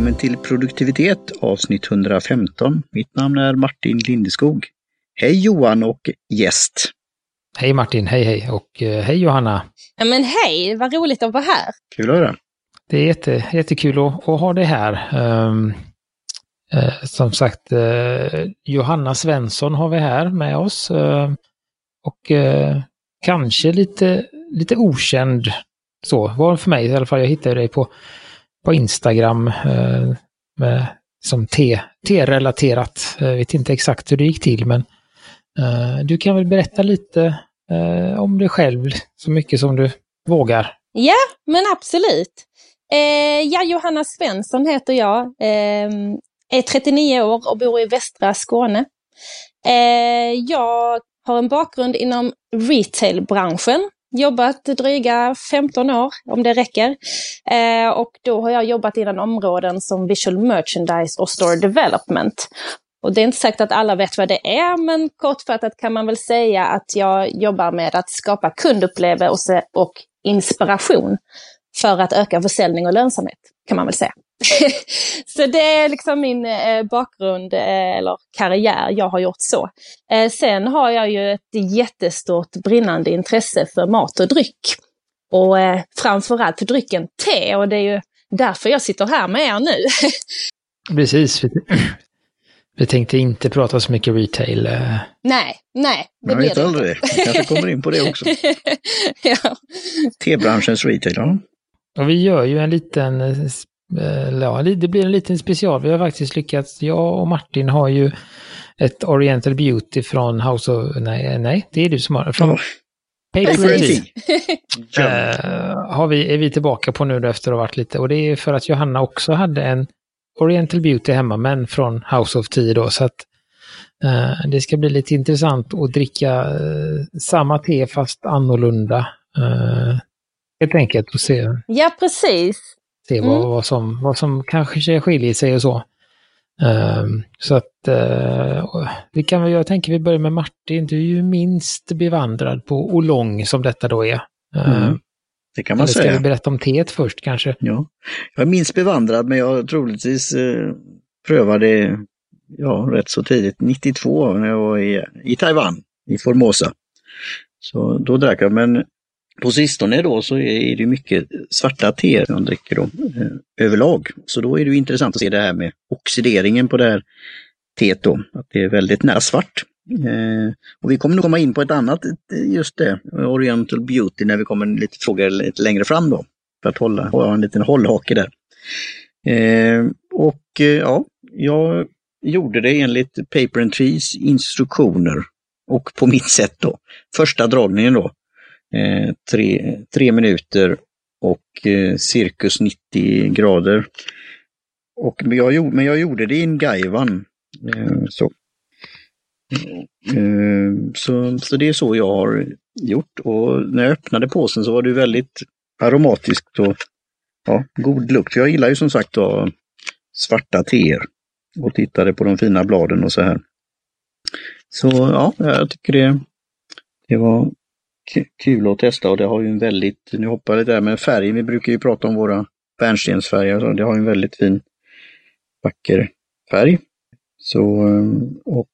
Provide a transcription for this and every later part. Välkommen till Produktivitet, avsnitt 115. Mitt namn är Martin Lindeskog. Hej Johan och gäst. Hej Martin, hej hej och hej Johanna. Ja men hej, vad roligt att vara här. Kul att höra. Det är jättekul att ha det här. Som sagt, Johanna Svensson har vi här med oss. Och kanske lite okänd så var för mig i alla fall. Jag hittade dig på Instagram med, som T-relaterat. Jag vet inte exakt hur det gick till, men du kan väl berätta lite om dig själv så mycket som du vågar. Ja, men absolut. Johanna Svensson heter jag. Är 39 år och bor i västra Skåne. Jag har en bakgrund inom retailbranschen. Jobbat dryga 15 år, om det räcker. Och då har jag jobbat inom områden som visual merchandise och store development. Och det är inte sagt att alla vet vad det är, men kortfattat kan man väl säga att jag jobbar med att skapa kundupplevelse och inspiration för att öka försäljning och lönsamhet, kan man väl säga. Så det är liksom min bakgrund eller karriär, jag har gjort så. Sen har jag ju ett jättestort brinnande intresse för mat och dryck. Och framförallt för drycken te, och det är ju därför jag sitter här med er nu. Precis. Vi tänkte inte prata så mycket retail. Nej. Det blir det aldrig. Vi kanske kommer in på det också. Ja. Tebranschens retail, ja. Och vi gör ju en liten... Ja, det blir en liten special. Vi har faktiskt lyckats, jag och Martin har ju ett Oriental Beauty från House of... Nej, det är du som har... Från Paper and Tea. Är vi tillbaka på nu efter att ha varit lite... Och det är för att Johanna också hade en Oriental Beauty hemma, men från House of Tea då. Så att det ska bli lite intressant att dricka samma te fast annorlunda. Helt enkelt att se. Ja, precis. Se vad som kanske skiljer sig och så. Så att vi kan väl, jag tänker vi börjar med Martin. Du är ju minst bevandrad på oolong som detta då är. Det kan man säga. Ska vi berätta om teet först kanske? Ja. Jag är minst bevandrad, men jag troligtvis prövade rätt så tidigt, 92 när jag var i Taiwan, i Formosa. Så då drack jag, men på sistone då så är det mycket svarta te man dricker då, överlag. Så då är det ju intressant att se det här med oxideringen på det här teet då. Att det är väldigt nära svart. Och vi kommer nog komma in på ett annat, just det, Oriental Beauty, när vi kommer lite frågor lite längre fram då. För att ha en liten hållhake där. Jag gjorde det enligt Paper and Teas instruktioner. Och på mitt sätt då. Första dragningen då. 3 minuter och cirkus 90 grader. Och jag gjorde det i en gaiwan. Så det är så jag har gjort. Och när jag öppnade påsen så var det väldigt aromatiskt och god lukt. Jag gillar ju som sagt svarta teer och tittade på de fina bladen och så här. Så jag tycker det var kul att testa, och det har ju en väldigt, nu hoppar jag lite där, men färg, vi brukar ju prata om våra bärnstensfärger, så det har ju en väldigt fin, vacker färg. Så, och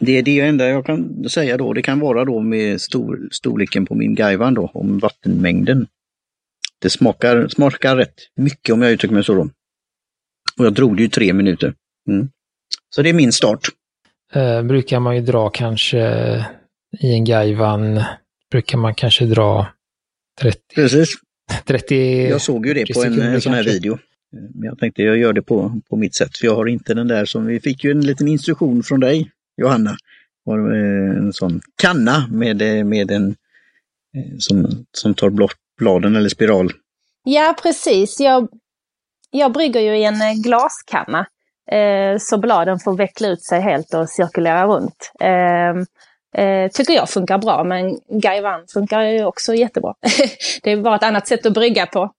det är det enda jag kan säga då, det kan vara då med storleken på min gaiwan då, om vattenmängden. Det smakar rätt mycket, om jag uttrycker mig så då. Och jag drog det ju 3 minuter. Så det är min start. Brukar man ju dra kanske... I en gaiwan brukar man kanske dra 30. Precis. 30. Jag såg ju det på en sån här video. Men jag tänkte jag gör det på mitt sätt. För jag har inte den där som... Vi fick ju en liten instruktion från dig, Johanna. En sån kanna med en som tar bladen eller spiral. Ja, precis. Jag brygger ju i en glaskanna. Så bladen får veckla ut sig helt och cirkulera runt. Tycker jag funkar bra, men gaiwan funkar ju också jättebra. Det är bara ett annat sätt att brygga på.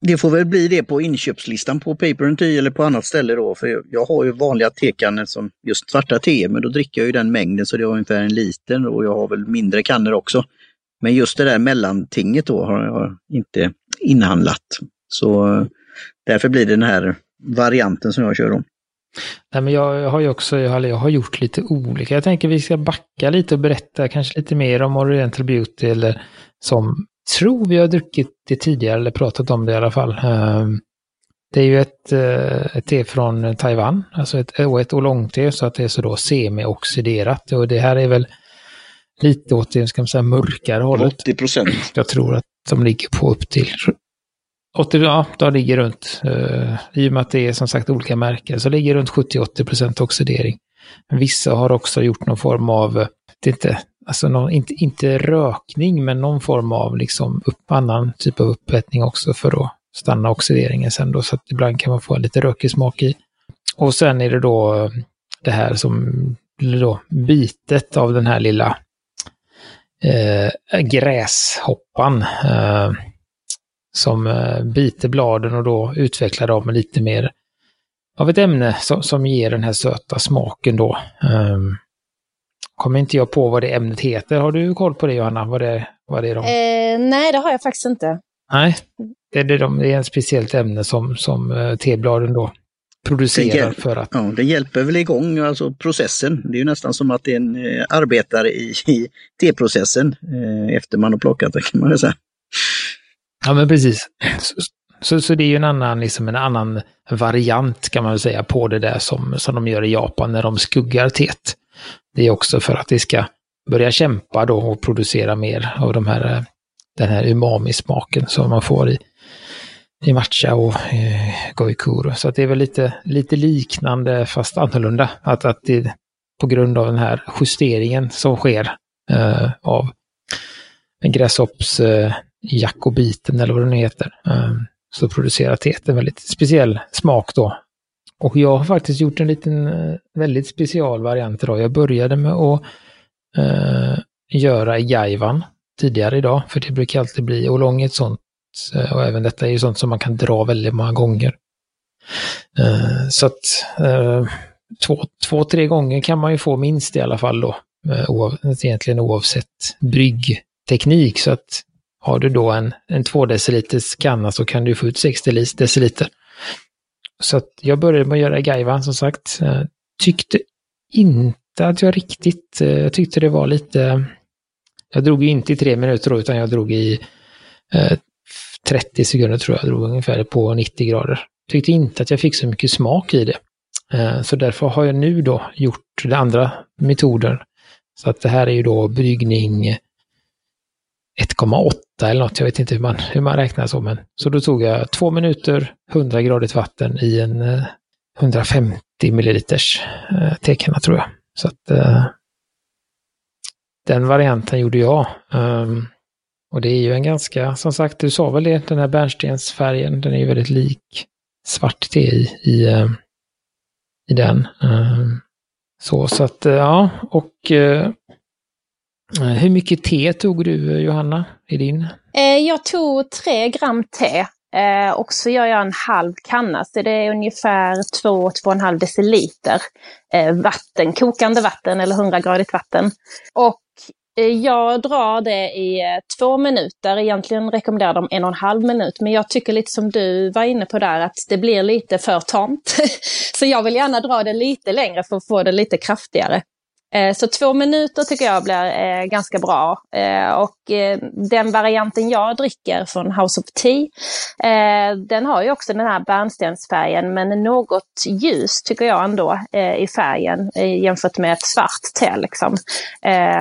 Det får väl bli det på inköpslistan på Paper and Tea eller på annat ställe då, för jag har ju vanliga tekannor som just svarta te, men då dricker jag ju den mängden, så det är ungefär en liter, och jag har väl mindre kannor också. Men just det där mellantinget då har jag inte inhandlat. Så därför blir det den här varianten som jag kör om. Nej, men jag har gjort lite olika. Jag tänker vi ska backa lite och berätta kanske lite mer om Oriental Beauty, eller som tror vi har druckit det tidigare eller pratat om det i alla fall. Det är ju ett te från Taiwan, alltså ett oolong-te, så att det är så då semi-oxiderat, och det här är väl lite åt det, ska man säga, mörkare hållet. 80%. Jag tror att de ligger på upp till 80, ja, de ligger runt, i och med att det är som sagt olika märken, så ligger runt 70-80% oxidering. Men vissa har också gjort någon form av, det inte, alltså någon, inte rökning, men någon form av liksom annan typ av upphettning också för att stanna oxideringen sen då, så att ibland kan man få en lite rökig smak i. Och sen är det då det här som då bitet av den här lilla gräshoppan som biter bladen och då utvecklar dem lite mer av ett ämne som ger den här söta smaken då. Kommer inte jag på vad det ämnet heter. Har du koll på det, Johanna? Vad det är de? Nej, det har jag faktiskt inte. Nej, det är ett speciellt ämne som tebladen då producerar för att... Ja, det hjälper väl igång alltså processen. Det är ju nästan som att det är en arbetare i teprocessen efter man har plockat det, kan man säga. Ja, men precis. Så det är ju en annan variant, kan man väl säga, på det där som de gör i Japan när de skuggar teet. Det är också för att det ska börja kämpa då och producera mer av de här, den här umami-smaken som man får i matcha och gyokuro. Så att det är väl lite liknande fast annorlunda. Att det, på grund av den här justeringen som sker av en gräshopps jakobiten eller vad den heter, så producerar teet en väldigt speciell smak då. Och jag har faktiskt gjort en liten väldigt special variant idag. Jag började med att göra gaiwan tidigare idag, för det brukar alltid bli oolong, ett sånt, och även detta är ju sånt som man kan dra väldigt många gånger. Så att 2-3 gånger kan man ju få minst i alla fall då, egentligen oavsett bryggteknik. Så att har du då en 2 deciliters kanna så kan du få ut 60 deciliter. Så att jag började med att göra gaiwan, som sagt. Tyckte inte att jag riktigt... Jag tyckte det var lite... Jag drog ju inte i 3 minuter utan jag drog i 30 sekunder tror jag. Jag drog ungefär på 90 grader. Tyckte inte att jag fick så mycket smak i det. Så därför har jag nu då gjort den andra metoden. Så att det här är ju då bryggning... 1,8 eller något, jag vet inte hur man räknar så, men så då tog jag 2 minuter 100 gradigt vatten i en 150 milliliters tekanna tror jag. Så att den varianten gjorde jag. Och det är ju en ganska, som sagt, du sa väl det, den här bärnstensfärgen, den är ju väldigt lik svart te i den. Så att ja, och hur mycket te tog du, Johanna, i din? Jag tog 3 gram te och så gör jag en halv kanna, så det är ungefär 2,5 deciliter vatten, kokande vatten eller 100-gradigt vatten. Och jag drar det i 2 minuter, egentligen rekommenderar de 1,5 minut, men jag tycker lite som du var inne på där, att det blir lite för tamt. Så jag vill gärna dra det lite längre för att få det lite kraftigare. Så 2 minuter tycker jag blir ganska bra. Och den varianten jag dricker från House of Tea, den har ju också den här bärnstensfärgen, men något ljus tycker jag ändå i färgen jämfört med ett svart te liksom.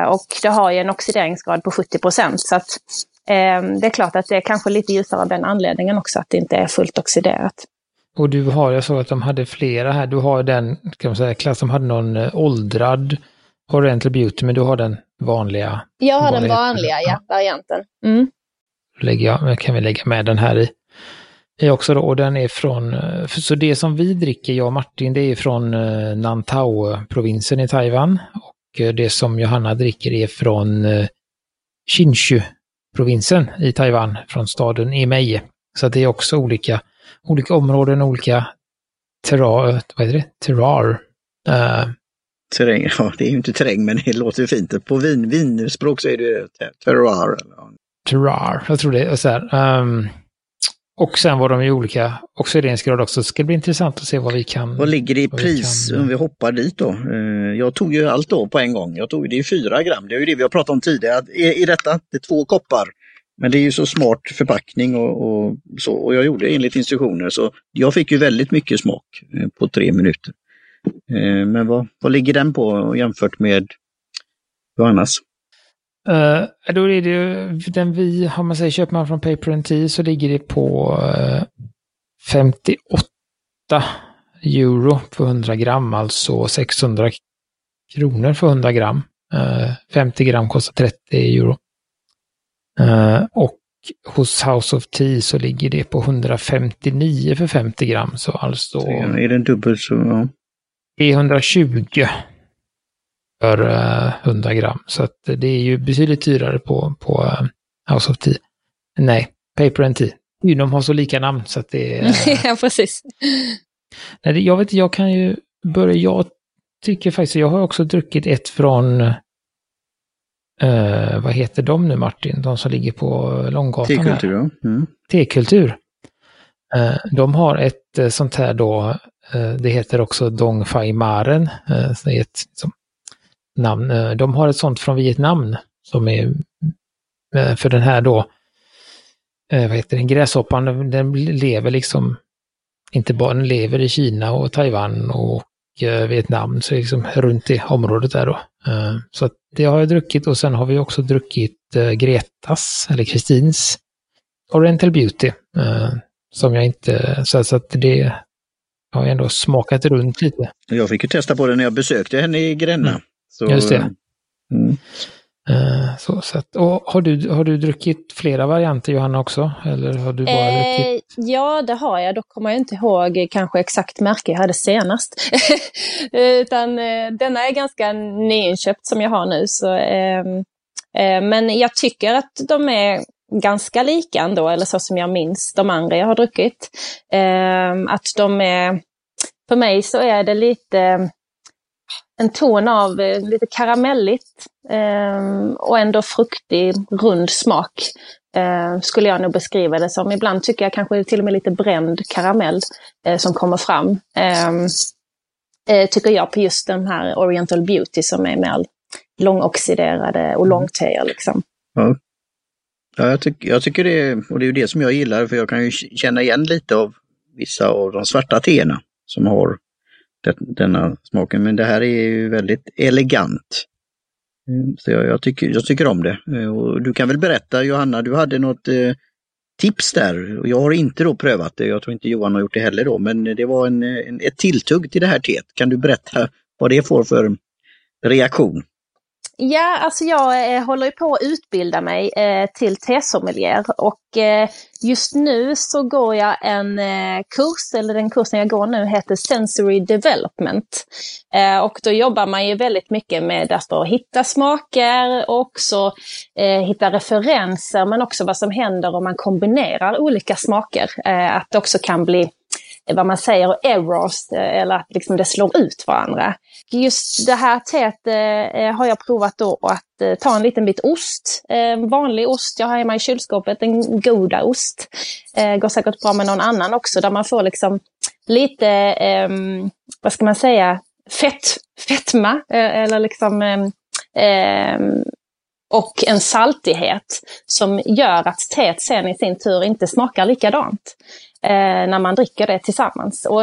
Och det har ju en oxideringsgrad på 70%, så att det är klart att det är kanske lite ljusare av den anledningen också, att det inte är fullt oxiderat. Och du har, jag såg att de hade flera här, du har den, kan man säga, klass som hade någon åldrad Oriental Beauty, men du har den vanliga. Jag har den vanliga, ja, varianten. Mm. Kan vi lägga med den här i också då, och den är från, så det som vi dricker, jag och Martin, det är från Nantou-provinsen i Taiwan, och det som Johanna dricker är från Kinshu-provinsen i Taiwan, från staden Emei. Så det är också olika områden, olika terroir. Ja, det är ju inte terräng, men det låter ju fint. På vinspråk så är det terroir. Jag tror det är så här. Och sen vad de är olika oxideringsgrad också. Det ska bli intressant att se vad vi kan... Vad ligger det i pris om vi hoppar dit då? Jag tog ju allt då på en gång. Jag tog det i 4 gram. Det är ju det vi har pratat om tidigare. I detta, det är 2 koppar. Men det är ju så smart förpackning och så. Och jag gjorde enligt instruktioner. Så jag fick ju väldigt mycket smak på 3 minuter. Men vad ligger den på jämfört med Johannas? Då är det ju den vi har, man säger, köper man från Paper and Tea så ligger det på 58 euro för 100 gram, alltså 600 kronor för 100 gram. 50 gram kostar 30 euro. Och hos House of Tea så ligger det på 159 för 50 gram. Så alltså... Är den dubbelt så... Ja. Det är 120 för 100 gram. Så att det är ju betydligt dyrare på House of Tea. Nej, Paper and Tea. De har så lika namn så att det är... Ja, precis. Nej, jag vet, jag kan ju börja... Jag tycker faktiskt... Jag har också druckit ett från... vad heter de nu, Martin? De som ligger på Långgatan. T-kultur, ja. Mm. T-kultur. De har ett sånt här då... det heter också Dong Phai Maren. Det är ett... Som, namn. De har ett sånt från Vietnam som är för den här då, vad heter den, gräshoppan, den lever liksom inte bara, den lever i Kina och Taiwan och Vietnam, så liksom runt i området där då. Så att det har jag druckit, och sen har vi också druckit Gretas eller Kristins Oriental Beauty som jag inte, så att det har jag ändå smakat runt lite. Jag fick ju testa på det när jag besökte henne i Gränna. Mm. Så, just det. Mm. Så att, och har du druckit flera varianter, Johanna, också? Eller har du bara druckit? Ja, det har jag. Dock kommer jag inte ihåg kanske exakt märke jag hade senast. Utan denna är ganska nyinköpt som jag har nu. Så, men jag tycker att de är ganska lika ändå, eller så som jag minns de andra jag har druckit. Att de är, för mig så är det lite... En ton av lite karamelligt och ändå fruktig, rund smak skulle jag nog beskriva det som. Ibland tycker jag kanske till och med lite bränd karamell som kommer fram. Tycker jag på just den här Oriental Beauty som är med all långoxiderade och långteer liksom. Ja, jag tycker det, och det är ju det som jag gillar, för jag kan ju känna igen lite av vissa av de svarta teerna som har denna smaken, men det här är ju väldigt elegant. Så jag tycker om det. Och du kan väl berätta, Johanna, du hade något tips där, och jag har inte då prövat det, jag tror inte Johan har gjort det heller då, men det var ett tilltugg till det här teet. Kan du berätta vad det får för reaktion? Ja, alltså jag håller ju på att utbilda mig till tesommelier, och just nu så går jag den kursen jag går nu heter Sensory Development. Och då jobbar man ju väldigt mycket med att hitta smaker och också hitta referenser, men också vad som händer om man kombinerar olika smaker. Att det också kan bli, vad man säger, errors, eller att liksom det slår ut varandra. Just det här teet har jag provat då att ta en liten bit ost, vanlig ost jag har hemma i kylskåpet, en goda ost. Går säkert bra med någon annan också, där man får liksom lite, vad ska man säga, fetma eller liksom... och en saltighet som gör att teet sen i sin tur inte smakar likadant när man dricker det tillsammans. Och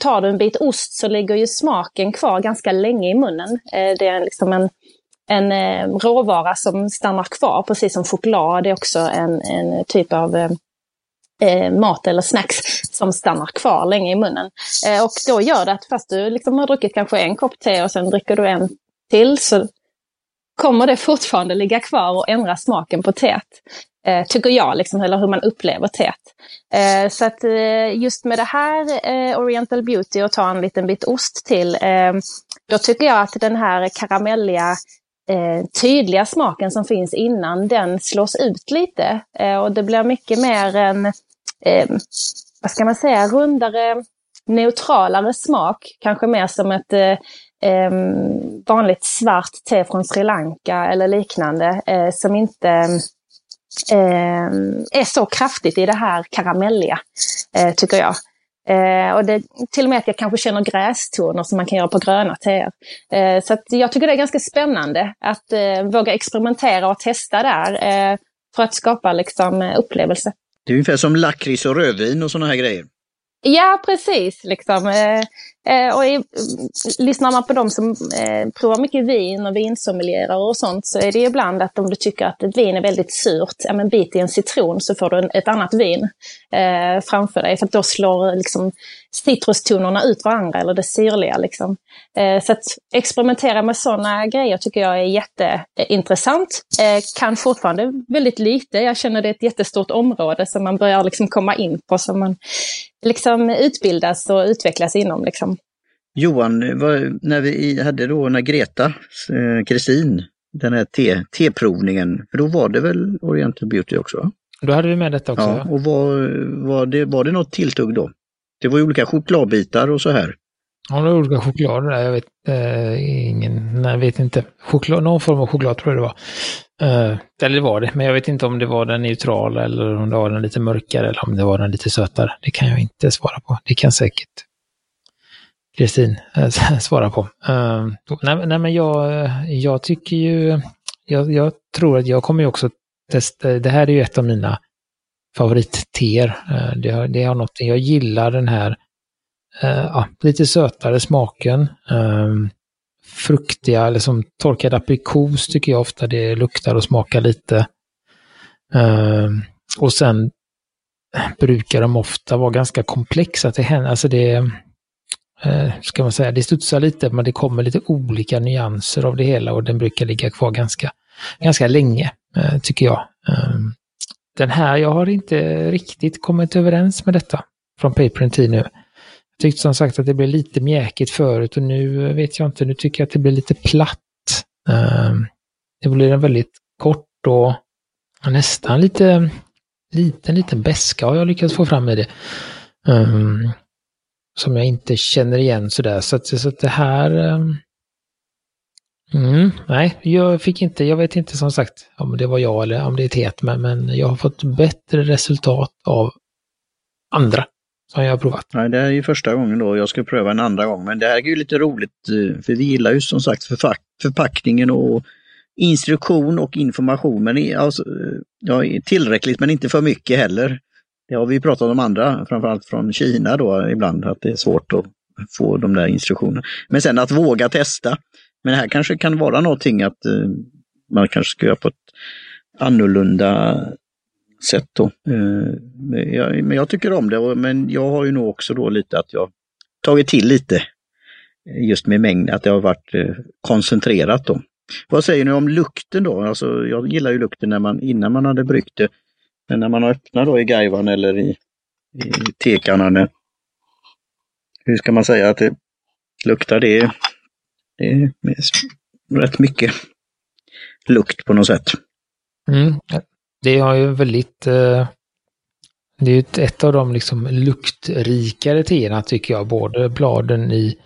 tar du en bit ost så ligger ju smaken kvar ganska länge i munnen. Det är liksom en råvara som stannar kvar, precis som choklad. Det är också en typ av mat eller snacks som stannar kvar länge i munnen. Och då gör det att fast du liksom har druckit kanske en kopp te och sen dricker du en till, så kommer det fortfarande ligga kvar och ändra smaken på teet, tycker jag, liksom, eller hur man upplever teet. Så att just med det här Oriental Beauty, och ta en liten bit ost till, då tycker jag att den här karamelliga, tydliga smaken som finns innan, den slås ut lite. Och det blir mycket mer en, vad ska man säga, rundare, neutralare smak. Kanske mer som ett... vanligt svart te från Sri Lanka eller liknande, som inte är så kraftigt i det här karamelliga, tycker jag. Och det, till och med att jag kanske känner grästoner som man kan göra på gröna teer. Så att jag tycker det är ganska spännande att våga experimentera och testa där för att skapa liksom, upplevelse. Det är ungefär som lakrits och rödvin och såna här grejer. Ja, precis. Liksom. Och lyssnar man på de som provar mycket vin och vinsommelierar och sånt, så är det ibland att om du tycker att ett vin är väldigt surt, ja, men bit i en citron så får du ett annat vin framför dig. För att då slår liksom, citrustonerna ut varandra, eller det syrliga. Liksom. Så att experimentera med sådana grejer tycker jag är jätteintressant. Kan fortfarande väldigt lite. Jag känner det är ett jättestort område som man börjar liksom, komma in på, som man liksom, utbildas och utvecklas inom. Liksom. Johan, när vi hade då när Greta, Kristin, den här teprovningen, då var det väl Oriental Beauty också? Då hade vi med detta också. Ja, och var det något tilltugg då? Det var ju olika chokladbitar och så här. Ja, det var olika choklader där, jag vet inte. Choklad, någon form av choklad tror jag det var. Eller var det, men jag vet inte om det var den neutrala eller om det var den lite mörkare eller om det var den lite sötare. Det kan jag inte svara på. Det kan säkert Kristin svara på. Men jag tycker ju, jag tror att jag kommer ju också testa, det här är ju ett av mina favoritteer. Det är något jag gillar, den här lite sötare smaken, fruktiga eller som torkad aprikos tycker jag ofta det luktar och smakar lite, och sen brukar de ofta vara ganska komplexa till henne, alltså det ska man säga, det studsar lite men det kommer lite olika nyanser av det hela och den brukar ligga kvar ganska länge tycker jag. Den här, jag har inte riktigt kommit överens med detta från Paper and Tea nu. Jag tyckte som sagt att det blev lite mjäkigt förut och nu vet jag inte, nu tycker jag att det blir lite platt. Det blir en väldigt kort och nästan lite liten beska har jag lyckats få fram i det. Som jag inte känner igen sådär. Så att det här... nej, jag fick inte, jag vet inte som sagt om det var jag eller om det är teet, men jag har fått bättre resultat av andra som jag har provat. Nej, det är ju första gången då, jag ska pröva en andra gång, men det här är ju lite roligt för vi gillar ju som sagt förpackningen och instruktion och information, men alltså, ja, tillräckligt men inte för mycket heller. Det har vi pratat om andra, framförallt från Kina då ibland, att det är svårt att få de där instruktionerna. Men sen att våga testa. Men det här kanske kan vara någonting att man kanske ska göra på ett annorlunda sätt då. Men jag tycker om det, men jag har ju nog också då lite att jag tagit till lite just med mängden, att det har varit koncentrerat då. Vad säger ni om lukten då? Alltså, jag gillar ju lukten när man, innan man hade bryggt det, men när man öppnar då i gaiwan eller i tekannan, hur ska man säga att det luktar? Det är rätt mycket lukt på något sätt. Det har ju väldigt... det är ju ett av de liksom luktrikare teerna tycker jag. Både bladen i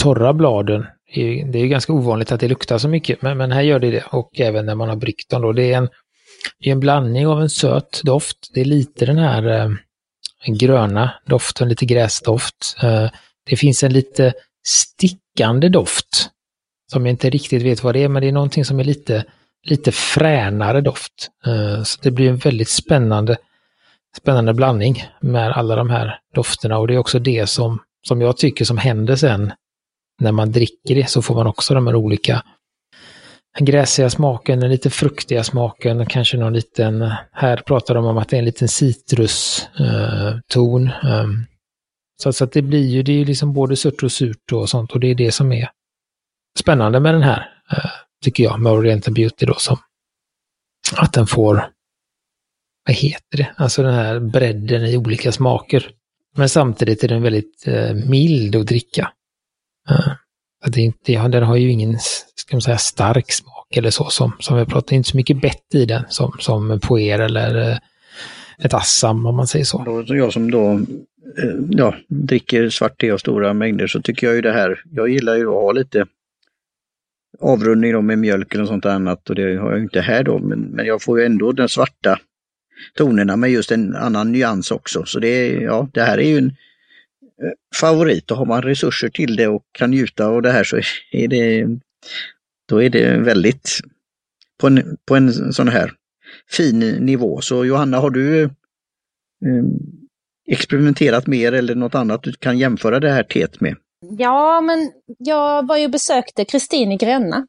torra bladen. Det är ju ganska ovanligt att det luktar så mycket. Men här gör det. Och även när man har bryggt dem då. Det är en blandning av en söt doft. Det är lite den här gröna doften. Lite gräsdoft. Det finns en lite stickande doft som jag inte riktigt vet vad det är, men det är någonting som är lite fränare doft, så det blir en väldigt spännande blandning med alla de här dofterna, och det är också det som jag tycker som händer sen när man dricker det, så får man också de här olika gräsiga smaken, den lite fruktiga smaken, kanske någon liten, här pratar de om att det är en liten citruston, så att det blir ju, det är ju liksom både surt och surt och sånt, och det är det som är spännande med den här, tycker jag, med Oriental Beauty då, som att den får, vad heter det, alltså den här bredden i olika smaker, men samtidigt är den väldigt mild att dricka. Den har ju ingen, ska man säga, stark smak eller så som vi pratar, inte så mycket bett i den som Poer eller ett Assam om man säger så. Jag som då dricker svart te och stora mängder, så tycker jag ju det här, jag gillar ju att ha lite avrundning då med mjölk eller sånt annat, och det har jag inte här då, men jag får ju ändå den svarta tonerna med just en annan nyans också. Så det, ja, det här är ju en favorit, och har man resurser till det och kan njuta av det här så är det, då är det väldigt på en sån här fin nivå. Så Johanna, har du experimenterat mer eller något annat du kan jämföra det här teet med? Ja, men jag var ju besökte Kristin i Gränna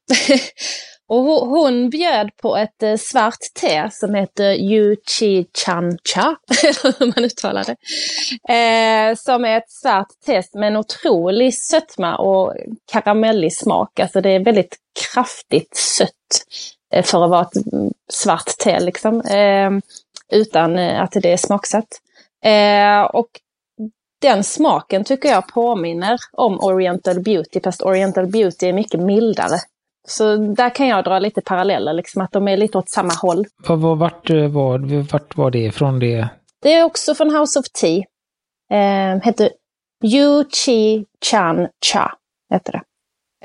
och hon bjöd på ett svart te som heter Yu-Chi-Chan-Cha, eller hur man uttalar det, som är ett svart te med en otrolig sötma och karamellig smak. Alltså det är väldigt kraftigt sött för att vara ett svart te liksom, utan att det är smaksatt. Och den smaken tycker jag påminner om Oriental Beauty, fast Oriental Beauty är mycket mildare. Så där kan jag dra lite paralleller, liksom, att de är lite åt samma håll. Vart var det från det? Det är också från House of Tea. Heter Yu-Chi-Chan-Cha, heter det.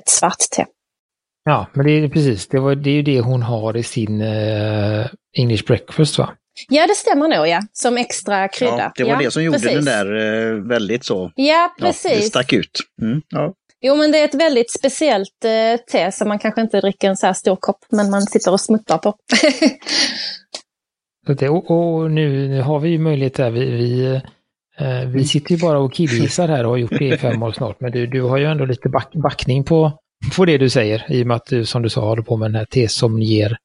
Ett svart te. Ja, men det är precis. Det är ju det hon har i sin English breakfast, va? Ja, det stämmer nog, ja. Som extra krydda. Ja, det var det som gjorde precis. Den där väldigt så. Ja, precis. Ja, det stack ut. Mm, ja. Jo, men det är ett väldigt speciellt te som man kanske inte dricker en så här stor kopp, men man sitter och smuttar på. och nu har vi ju möjlighet där. Vi sitter ju bara och killgissar här och har gjort det i 5 år snart. Men du har ju ändå lite backning på det du säger, i och med att du, som du sa, håller på med den här te som ger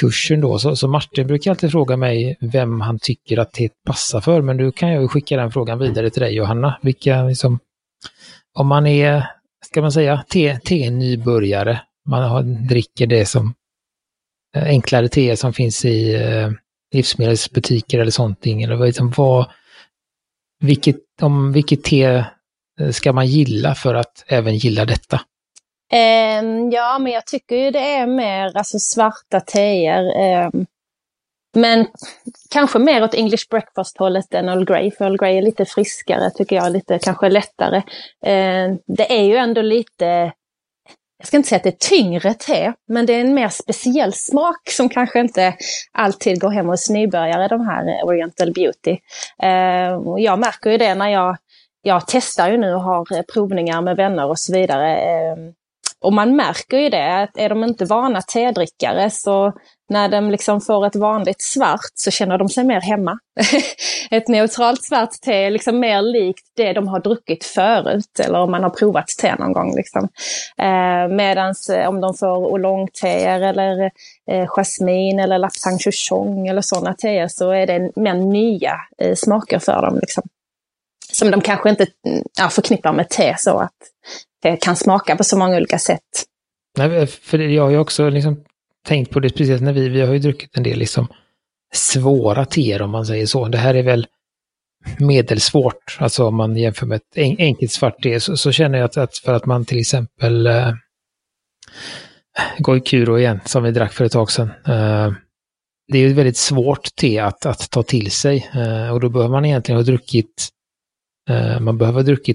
kursen då. Så Martin brukar alltid fråga mig vem han tycker att det passar för, men nu kan jag ju skicka den frågan vidare till dig, Johanna. Vilka, liksom, om man är, ska man säga, te-nybörjare, dricker det som enklare te som finns i livsmedelsbutiker eller sånt, eller liksom, vilket te ska man gilla för att även gilla detta? Ja, men jag tycker ju det är mer, alltså, svarta teer, men kanske mer åt English breakfast-hållet än All Grey, för All Grey är lite friskare, tycker jag, lite kanske lättare. Det är ju ändå lite, jag ska inte säga att det är tyngre te, men det är en mer speciell smak som kanske inte alltid går hem hos nybörjare, de här Oriental Beauty. Jag märker ju det när jag testar ju nu och har provningar med vänner och så vidare. Och man märker ju det, att är de inte vana tedrickare, så när de liksom får ett vanligt svart så känner de sig mer hemma. Ett neutralt svart te är liksom mer likt det de har druckit förut, eller om man har provat te någon gång. Liksom. Medans om de får oolong-teer eller jasmin eller lapsang chuchong eller sådana teer, så är det mer nya smaker för dem liksom. Som de kanske inte förknippar med te, så att det kan smaka på så många olika sätt. Nej, för jag har ju också liksom tänkt på det, precis när vi har ju druckit en del liksom svåra teer, om man säger så. Det här är väl medelsvårt, alltså om man jämför med ett enkelt svart te, så känner jag att för att man till exempel gyokuro igen, som vi drack för ett tag sedan, det är ju ett väldigt svårt te att ta till sig, och då behöver man egentligen ha druckit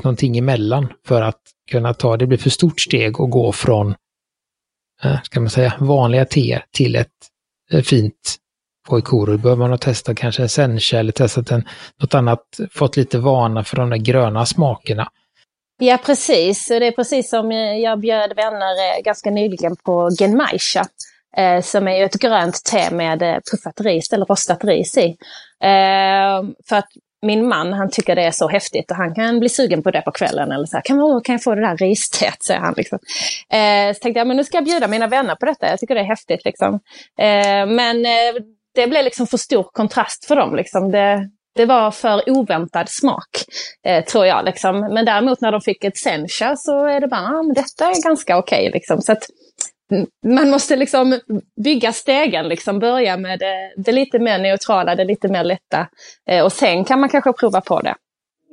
någonting emellan för att kunna ta, det blir för stort steg och gå från, ska man säga, vanliga teer till ett fint gyokuro. Då behöver man ha testat kanske en sencha eller testat något annat, fått lite vana för de där gröna smakerna. Ja, precis. Det är precis som jag bjöd vänner ganska nyligen på Genmaicha, som är ett grönt te med puffat ris eller rostat ris i. För att min man, han tycker det är så häftigt och han kan bli sugen på det på kvällen, eller så här, kan jag få det där risteet, säger han liksom. Så tänkte jag, men nu ska jag bjuda mina vänner på detta, jag tycker det är häftigt liksom. Men det blev liksom för stor kontrast för dem liksom. Det var för oväntad smak, tror jag liksom. Men däremot när de fick ett sencha så är det bara, men detta är ganska okej liksom. Så att man måste liksom bygga stegen, liksom börja med det lite mer neutrala, det lite mer lätta, och sen kan man kanske prova på det.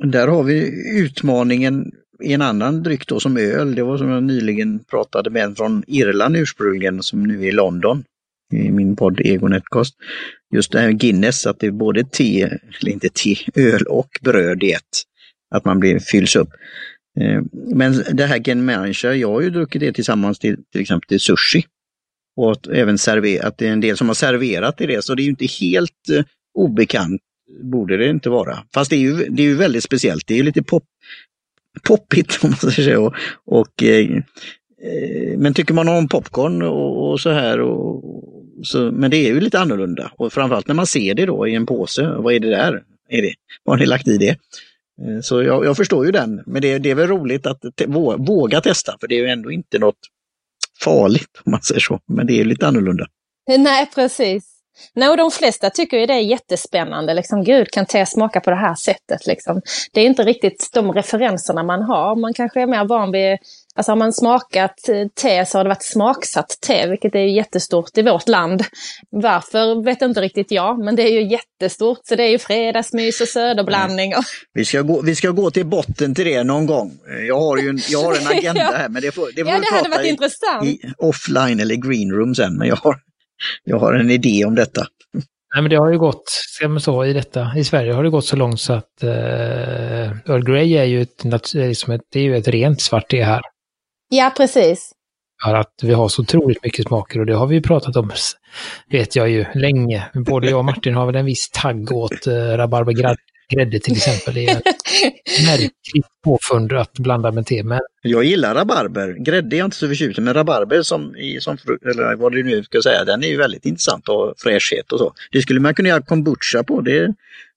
Där har vi utmaningen i en annan dryck då, som öl. Det var som jag nyligen pratade med en från Irland ursprungligen, som nu är i London, i min podd Egonetkost. Just det här Guinness, att det är både öl och bröd i ett, att man blir fylls upp. Men det här genmaicha, jag har ju druckit det tillsammans till exempel till sushi. Och även serverat, det är en del som har serverat i det, så det är ju inte helt obekant, borde det inte vara. Fast det är ju väldigt speciellt, det är ju lite poppigt om man säger så. Men tycker man om popcorn och så här, så, men det är ju lite annorlunda. Och framförallt när man ser det då i en påse, vad är det där? Vad har ni lagt i det? Så jag förstår ju den, men det är väl roligt att våga testa, för det är ju ändå inte något farligt om man säger så, men det är lite annorlunda. Nej, precis. Nej, och de flesta tycker ju det är jättespännande. Liksom, gud, kan te smaka på det här sättet? Liksom. Det är inte riktigt de referenserna man har. Man kanske är mer van vid, alltså har man smakat te så har det varit smaksatt te, vilket är ju jättestort i vårt land. Varför vet inte riktigt jag, men det är ju jättestort. Så det är ju fredagsmys och söderblandning. Och... Vi ska gå till botten till det någon gång. Jag har en agenda här, men det vi hade varit intressant. Offline eller greenroom sen, men jag har en idé om detta. Nej, men det har ju gått, ska man säga, i Sverige har det gått så långt så att All Grey är ju ett rent svart te här. Ja, precis. För att vi har så otroligt mycket smaker, och det har vi ju pratat om, vet jag ju, länge. Både jag och Martin har väl en viss tagg åt rabarbergrädde till exempel. Det är ett märkligt påfund att blanda med te med. Jag gillar rabarber. Grädde är jag inte så förtjust, men rabarber eller vad det nu ska säga, den är ju väldigt intressant och fräschhet och så. Det skulle man kunna göra kombucha på, det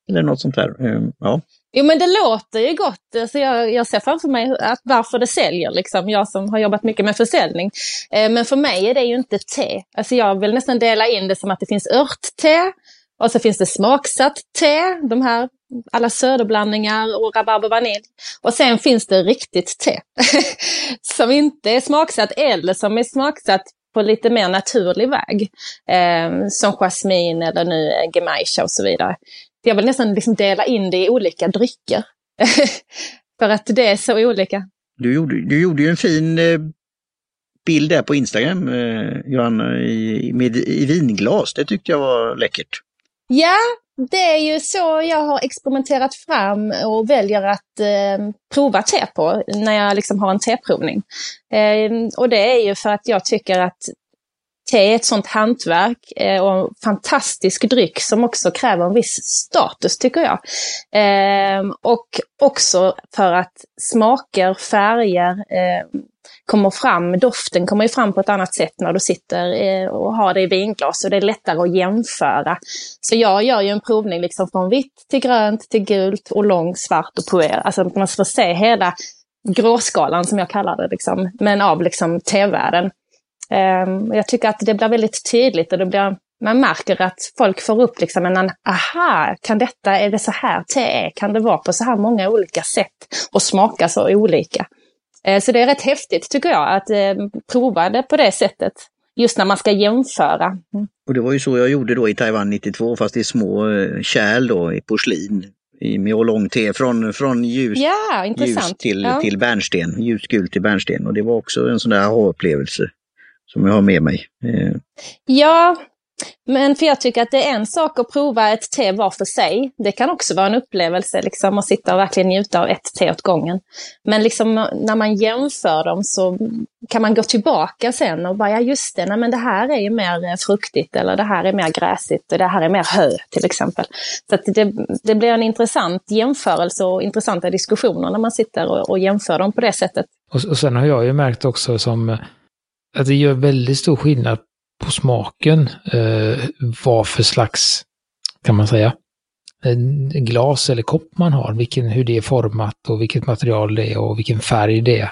eller något sånt här. Ja. Jo, men det låter ju gott. Alltså jag ser framför mig att varför det säljer. Liksom. Jag som har jobbat mycket med försäljning. Men för mig är det ju inte te. Alltså jag vill nästan dela in det som att det finns örtte. Och så finns det smaksatt te. De här, alla söderblandningar och rabarber och vanilj. Och sen finns det riktigt te. som inte är smaksatt eller som är smaksatt på lite mer naturlig väg. Som jasmin eller nu genmaicha och så vidare. Jag vill nästan liksom dela in det i olika drycker. För att det är så olika. Du gjorde ju en fin bild där på Instagram, Johanna, i vinglas. Det tyckte jag var läckert. Ja, det är ju så jag har experimenterat fram och väljer att prova te på när jag liksom har en teprovning. Och det är ju för att jag tycker att te är ett sånt hantverk och en fantastisk dryck som också kräver en viss status, tycker jag. Och också för att smaker, färger kommer fram, doften kommer ju fram på ett annat sätt när du sitter och har det i vinglas, och det är lättare att jämföra. Så jag gör ju en provning liksom från vitt till grönt till gult och lång, svart och poer. Alltså man får se hela gråskalan som jag kallar det liksom, men av liksom te-världen. Jag tycker att det blir väldigt tydligt, och man märker att folk får upp liksom aha, är det så här te är? Kan det vara på så här många olika sätt och smaka så olika? Så det är rätt häftigt, tycker jag, att prova det på det sättet, just när man ska jämföra. Mm. Och det var ju så jag gjorde då i Taiwan 92, fast i små kärl då, i porslin. Med oolong-te från ljus till bärnsten, ljusgul till bärnsten. Och det var också en sån där aha-upplevelse som jag har med mig. Ja, men för jag tycker att det är en sak att prova ett te var för sig. Det kan också vara en upplevelse liksom, att sitta och verkligen njuta av ett te åt gången. Men liksom, när man jämför dem så kan man gå tillbaka sen och bara, ja just det, nej, men det här är ju mer fruktigt, eller det här är mer gräsigt och det här är mer hö till exempel. Så att det blir en intressant jämförelse och intressanta diskussioner när man sitter och jämför dem på det sättet. Och sen har jag ju märkt också som... att det gör väldigt stor skillnad på smaken, vad för slags, kan man säga, glas eller kopp man har, hur det är format och vilket material det är och vilken färg det är.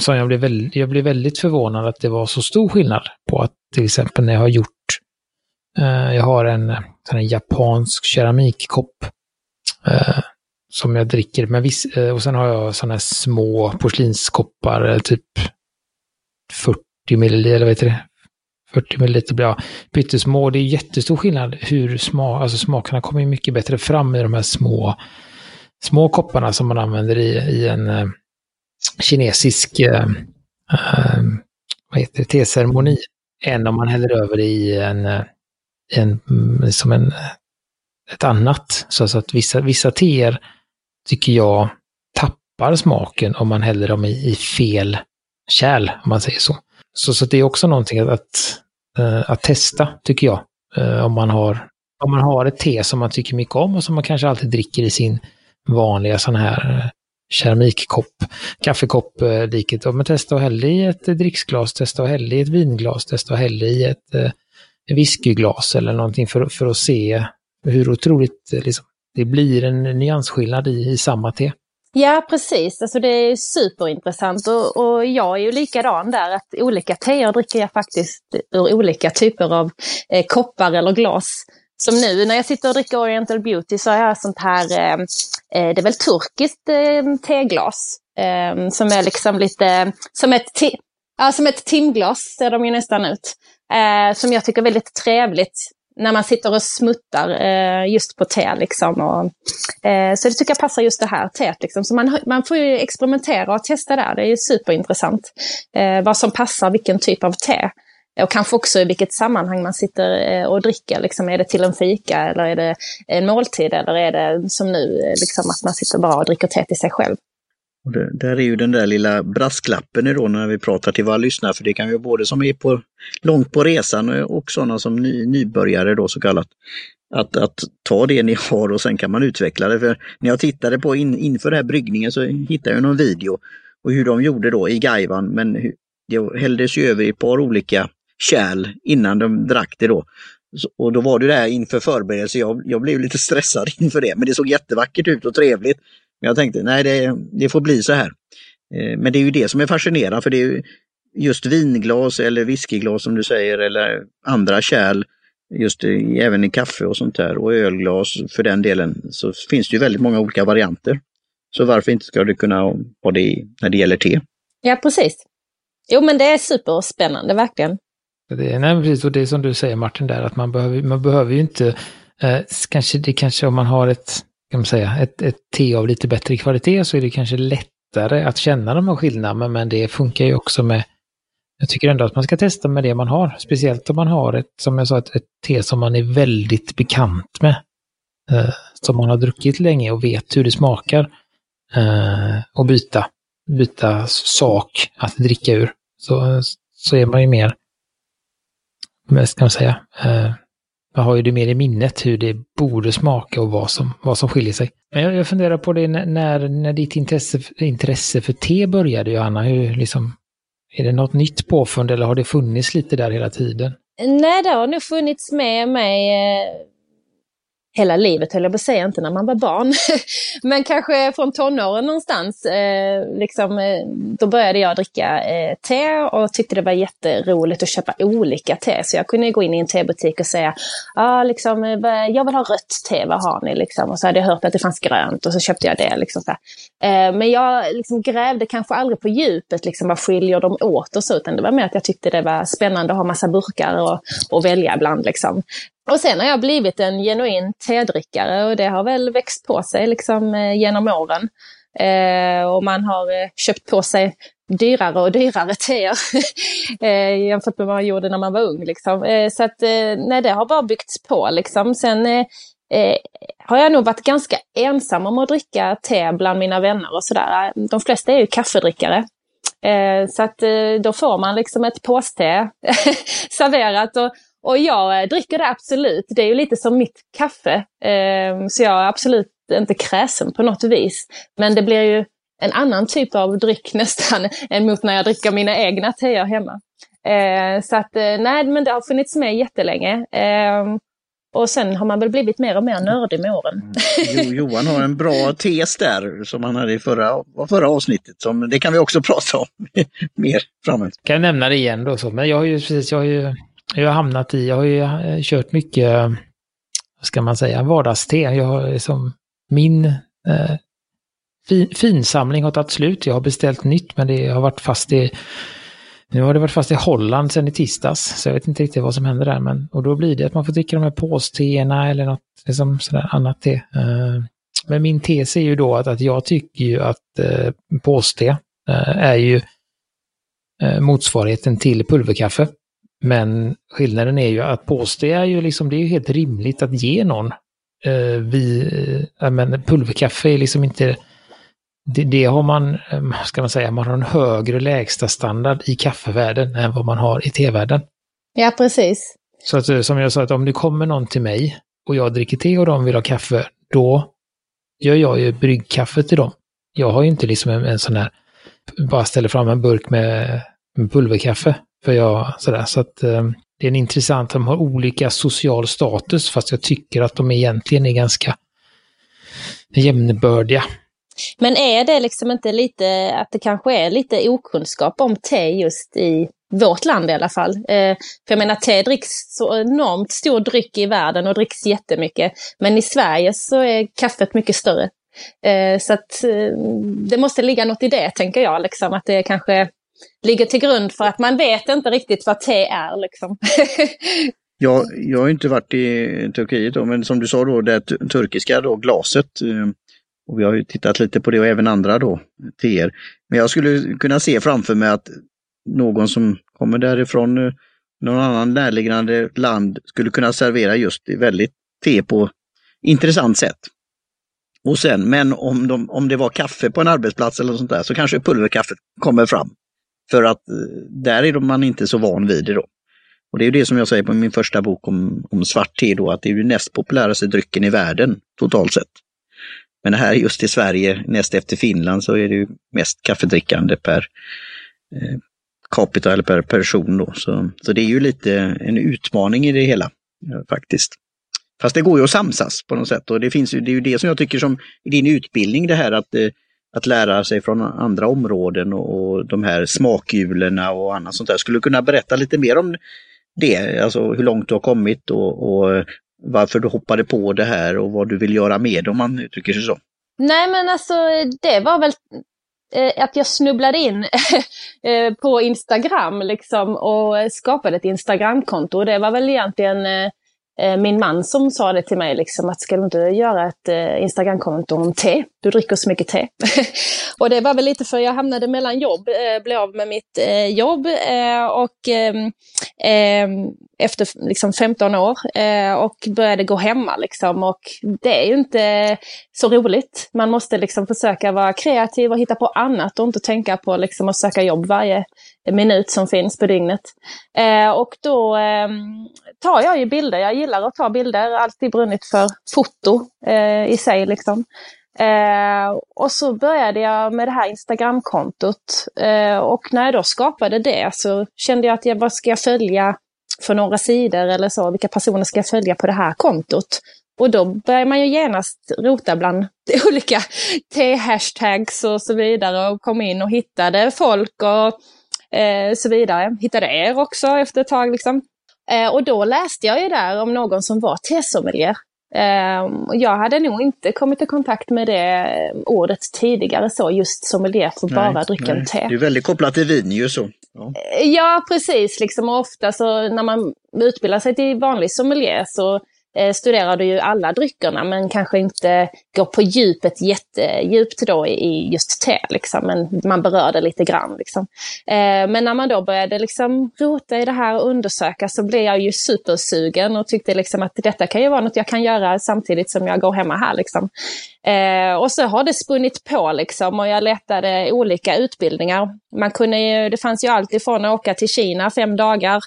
Så jag blev väldigt förvånad att det var så stor skillnad på att till exempel när jag har gjort, jag har en japansk keramikkopp som jag dricker med och sen har jag sådana här små porslinskoppar, typ 40 milliliter, eller vet du det? 40 milliliter blir pyttesmå. Det är jättestor skillnad hur smakerna kommer mycket bättre fram i de här små kopparna som man använder i en kinesisk teceremoni, än om man häller över det i ett annat. Så att vissa teer tycker jag tappar smaken om man häller dem i fel kärl, om man säger så. Så det är också någonting att testa, tycker jag. Om man har ett te som man tycker mycket om och som man kanske alltid dricker i sin vanliga sån här keramikkopp, kaffekopp liket. Men testa att hälla i ett dricksglas, testa att hälla i ett vinglas, testa att hälla i ett whiskyglas eller någonting för att se hur otroligt liksom, det blir en nyansskillnad i samma te. Ja, precis. Alltså, det är superintressant och jag är ju likadan där att olika teer dricker jag faktiskt ur olika typer av koppar eller glas. Som nu när jag sitter och dricker Oriental Beauty så har jag sånt här, det är väl turkiskt teglas som är liksom lite, som ett timglas ser de ju nästan ut. Som jag tycker är väldigt trevligt när man sitter och smuttar just på te liksom. Och, så det tycker jag passar just det här teet liksom. Så man får ju experimentera och testa där, det är ju superintressant vad som passar vilken typ av te. Och kanske också i vilket sammanhang man sitter och dricker. Liksom, är det till en fika eller är det en måltid? Eller är det som nu liksom, att man sitter bara och dricker te till sig själv? Och det där är ju den där lilla brasklappen då när vi pratar till våra lyssnare. För det kan ju både som är långt på resan och sådana som nybörjare då så kallat. Att ta det ni har och sen kan man utveckla det. För när jag tittade på inför den här bryggningen så hittade jag någon video. Och hur de gjorde då i gaiwan. Men det hälldes ju över i ett par olika kärl innan de drack det då. Och då var det där inför förberedelse. Jag blev lite stressad inför det. Men det såg jättevackert ut och trevligt. Men jag tänkte, nej det får bli så här. Men det är ju det som är fascinerande. För det är ju just vinglas eller whiskyglas som du säger. Eller andra kärl. Just även i kaffe och sånt där. Och ölglas för den delen. Så finns det ju väldigt många olika varianter. Så varför inte ska du kunna ha det när det gäller te? Ja, precis. Jo, men det är superspännande verkligen. Precis, och det är som du säger Martin där att man behöver ju inte kanske om man har ett te av lite bättre kvalitet så är det kanske lättare att känna de här skillnaderna, men det funkar ju också med, jag tycker ändå att man ska testa med det man har, speciellt om man har ett te som man är väldigt bekant med som man har druckit länge och vet hur det smakar och byta sak att dricka ur så är man ju mer. Men ska man säga, man har ju det mer i minnet hur det borde smaka och vad som skiljer sig. Men jag funderar på det när ditt intresse för te började, Johanna. Hur, liksom, är det något nytt påfund eller har det funnits lite där hela tiden? Nej, det har nog funnits med mig hela livet, höll jag på att säga, inte när man var barn. Men kanske från tonåren någonstans. Då började jag dricka te och tyckte det var jätteroligt att köpa olika te. Så jag kunde gå in i en tebutik och säga jag vill ha rött te, vad har ni? Liksom. Och så hade jag hört att det fanns grönt och så köpte jag det. Liksom, så här. Men jag grävde kanske aldrig på djupet vad skiljer de åt och så, utan det var mer att jag tyckte det var spännande att ha massa burkar och välja ibland liksom. Och sen har jag blivit en genuin tedrickare och det har väl växt på sig genom åren. Och man har köpt på sig dyrare och dyrare teer jämfört med vad man gjorde när man var ung. Så att det har bara byggts på. Sen har jag nog varit ganska ensam om att dricka te bland mina vänner och sådär. De flesta är ju kaffedrickare. Så att då får man ett påste serverat och jag dricker det absolut. Det är ju lite som mitt kaffe. Så jag är absolut inte kräsen på något vis. Men det blir ju en annan typ av dryck nästan än mot när jag dricker mina egna teer hemma. Så att nej, men det har funnits med jättelänge. Och sen har man väl blivit mer och mer nördig med åren. Johan har en bra tes där som han hade i förra avsnittet. Som, det kan vi också prata om mer framåt. Kan jag nämna det igen då? Så. Men jag har kört mycket, vad ska man säga, vardagste. Jag har min finsamling har tagit slut. Jag har beställt nytt, men det har varit fast i... Nu har det varit fast i Holland sedan i tisdags, så jag vet inte riktigt vad som händer där. Och då blir det att man får dricka de här påsteerna eller något sådär annat te. Men min tes är ju då att jag tycker ju att påste är ju motsvarigheten till pulverkaffe. Men skillnaden är ju att påste är ju det är ju helt rimligt att ge någon. Men pulverkaffe är inte... det har man, ska man säga, man har en högre lägsta standard i kaffevärlden än vad man har i tevärlden. Ja, precis. Så att, som jag sa, att om det kommer någon till mig och jag dricker te och de vill ha kaffe, då gör jag ju bryggkaffe till dem. Jag har ju inte liksom en sån här, bara ställer fram en burk med pulverkaffe. För jag, sådär. Så att det är en intressant, de har olika social status, fast jag tycker att de egentligen är ganska jämnbördiga. Men är det liksom inte lite, att det kanske är lite okunskap om te just i vårt land i alla fall? För jag menar, te dricks så enormt stor dryck i världen och dricks jättemycket. Men i Sverige så är kaffet mycket större. Så att det måste ligga något i det, tänker jag. Liksom, att det kanske ligger till grund för att man vet inte riktigt vad te är. Liksom. Jag har inte varit i Turkiet då, men som du sa då, det turkiska då, glaset. Och vi har ju tittat lite på det och även andra då, teer. Men jag skulle kunna se framför mig att någon som kommer därifrån, någon annan närliggande land, skulle kunna servera just väldigt te på intressant sätt. Och sen, men om det var kaffe på en arbetsplats eller sånt där, så kanske pulverkaffet kommer fram. För att där är man inte så van vid det då. Och det är ju det som jag säger på min första bok om svart te då, att det är ju näst populäraste drycken i världen totalt sett. Men här just i Sverige, näst efter Finland, så är det ju mest kaffedrickande per capita eller per person då. Så det är ju lite en utmaning i det hela faktiskt. Fast det går ju att samsas på något sätt, och det är ju det som jag tycker som i din utbildning, det här att lära sig från andra områden och de här smakhjulerna och annat sånt där. Skulle du kunna berätta lite mer om det, alltså hur långt du har kommit och varför du hoppade på det här och vad du vill göra med, om man uttrycker sig så? Nej, men alltså det var väl att jag snubblade in på Instagram liksom, och skapade ett Instagramkonto. Det var väl egentligen min man som sa det till mig liksom, att ska du inte göra ett Instagramkonto om te? Du dricker så mycket te. Och det var väl lite för jag hamnade mellan jobb, blev av med mitt jobb och efter liksom 15 år och började gå hemma liksom, och det är ju inte så roligt. Man måste liksom försöka vara kreativ och hitta på annat och inte tänka på liksom att söka jobb varje minut som finns på dygnet. Och då tar jag ju bilder. Jag gillar att ta bilder. Alltid brunnit för foto i sig liksom. Och så började jag med det här Instagramkontot. Och när jag då skapade det så kände jag att vad ska jag följa för några sidor eller så? Vilka personer ska jag följa på det här kontot? Och då börjar man ju genast rota bland olika t-hashtags och så vidare. Och kom in och hittade folk och så vidare. Hittade er också efter ett tag liksom. Och då läste jag ju där om någon som var tesommelier. Jag hade nog inte kommit i kontakt med det ordet tidigare så, just sommelier för bara drycken te. Det är väldigt kopplat till vin ju så. Ja, ja precis. Liksom, ofta så när man utbildar sig till vanlig sommelier så studerar du ju alla dryckerna, men kanske inte går på djupet jättedjupt då i just te liksom, men man berör det lite grann liksom. Men när man då började liksom rota i det här och undersöka, så blev jag ju supersugen och tyckte liksom att detta kan ju vara något jag kan göra samtidigt som jag går hemma här liksom. Och så har det spunnit på liksom, och jag letade olika utbildningar. Man kunde ju, det fanns ju allt ifrån att åka till Kina 5 dagar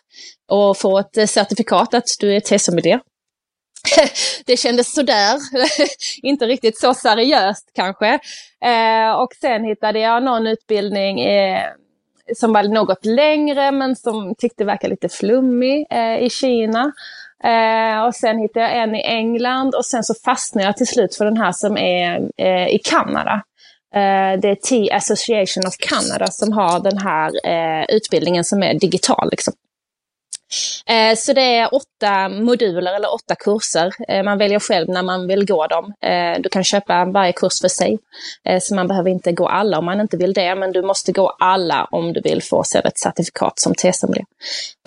och få ett certifikat att du är tesommelier. Det kändes sådär, inte riktigt så seriöst kanske. Och sen hittade jag någon utbildning som var något längre men som tyckte verkar lite flummig i Kina. Och sen hittade jag en i England och sen så fastnade jag till slut för den här som är i Kanada. Det är Tea Association of Canada som har den här utbildningen som är digital liksom. Så det är 8 moduler eller 8 kurser. Man väljer själv när man vill gå dem. Du kan köpa varje kurs för sig. Så man behöver inte gå alla om man inte vill det. Men du måste gå alla om du vill få ett certifikat som tesommelier.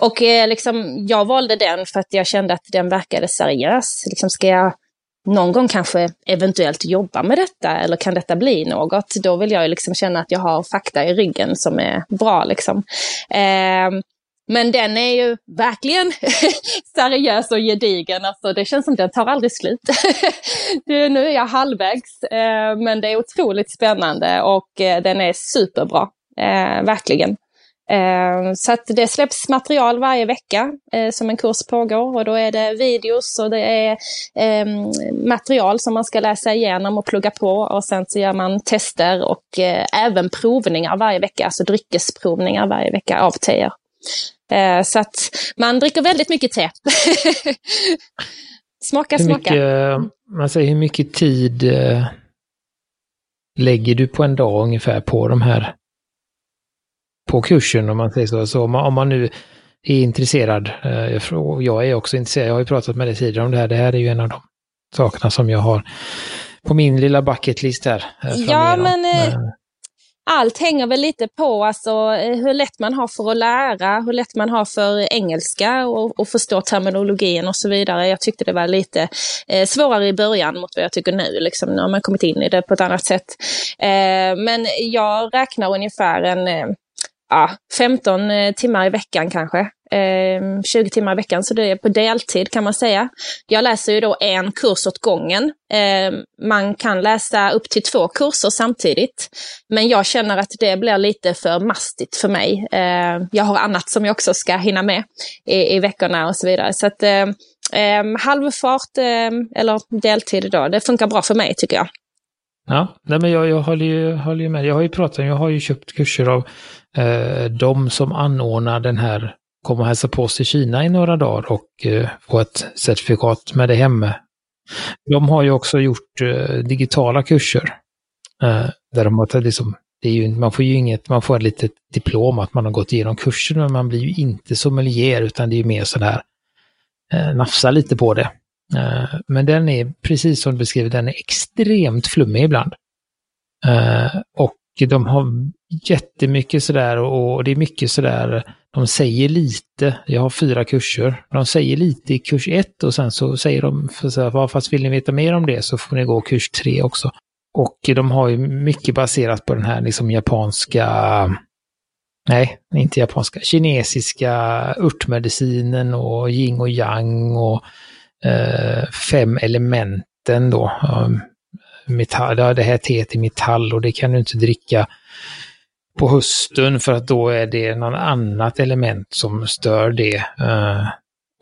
Och liksom, jag valde den för att jag kände att den verkade seriös. Liksom, ska jag någon gång kanske eventuellt jobba med detta eller kan detta bli något? Då vill jag ju liksom känna att jag har fakta i ryggen som är bra. Liksom. Men den är ju verkligen seriös och gedigen. Alltså, det känns som att den tar aldrig slut. Nu är jag halvvägs. Men det är otroligt spännande och den är superbra. Verkligen. Så att det släpps material varje vecka som en kurs pågår, och då är det videos och det är material som man ska läsa igenom och plugga på, och sen så gör man tester och även provningar varje vecka, alltså dryckesprovningar varje vecka av teer. Så att man dricker väldigt mycket te. Smaka. Hur mycket tid lägger du på en dag ungefär på de här, på kursen, om man säger så. Så om man nu är intresserad, och jag är också intresserad, jag har ju pratat med dig tidigare om det här. Det här är ju en av de sakerna som jag har på min lilla bucketlist här. Ja, men allt hänger väl lite på alltså, hur lätt man har för att lära, hur lätt man har för engelska och förstå terminologin och så vidare. Jag tyckte det var lite svårare i början mot vad jag tycker nu. Liksom, när man kommit in i det på ett annat sätt. Men jag räknar ungefär 15 timmar i veckan kanske, 20 timmar i veckan, så det är på deltid kan man säga. Jag läser ju då en kurs åt gången, man kan läsa upp till 2 kurser samtidigt, men jag känner att det blir lite för mastigt för mig. Jag har annat som jag också ska hinna med i veckorna och så vidare, så att halvfart eller deltid då, det funkar bra för mig tycker jag. Ja, nej, men jag håller ju med. Jag har ju köpt kurser av de som anordnar den här, kommer och hälsa på oss i Kina i några dagar och få ett certifikat med det hemma. De har ju också gjort digitala kurser där de har liksom, det är ju, man får ett litet diplom att man har gått igenom kursen, men man blir ju inte sommelier, utan det är ju mer så där nafsa lite på det. Men den är, precis som du beskriver, den är extremt flummig ibland. Och de har jättemycket sådär, och det är mycket sådär, de säger lite, jag har 4 kurser, de säger lite i kurs 1 och sen så säger de, fast vill ni veta mer om det så får ni gå kurs 3 också. Och de har ju mycket baserat på den här liksom kinesiska örtmedicinen och yin och yang och 5 elementen då. Metall, det här teet är metall och det kan du inte dricka på hösten för att då är det någon annat element som stör det.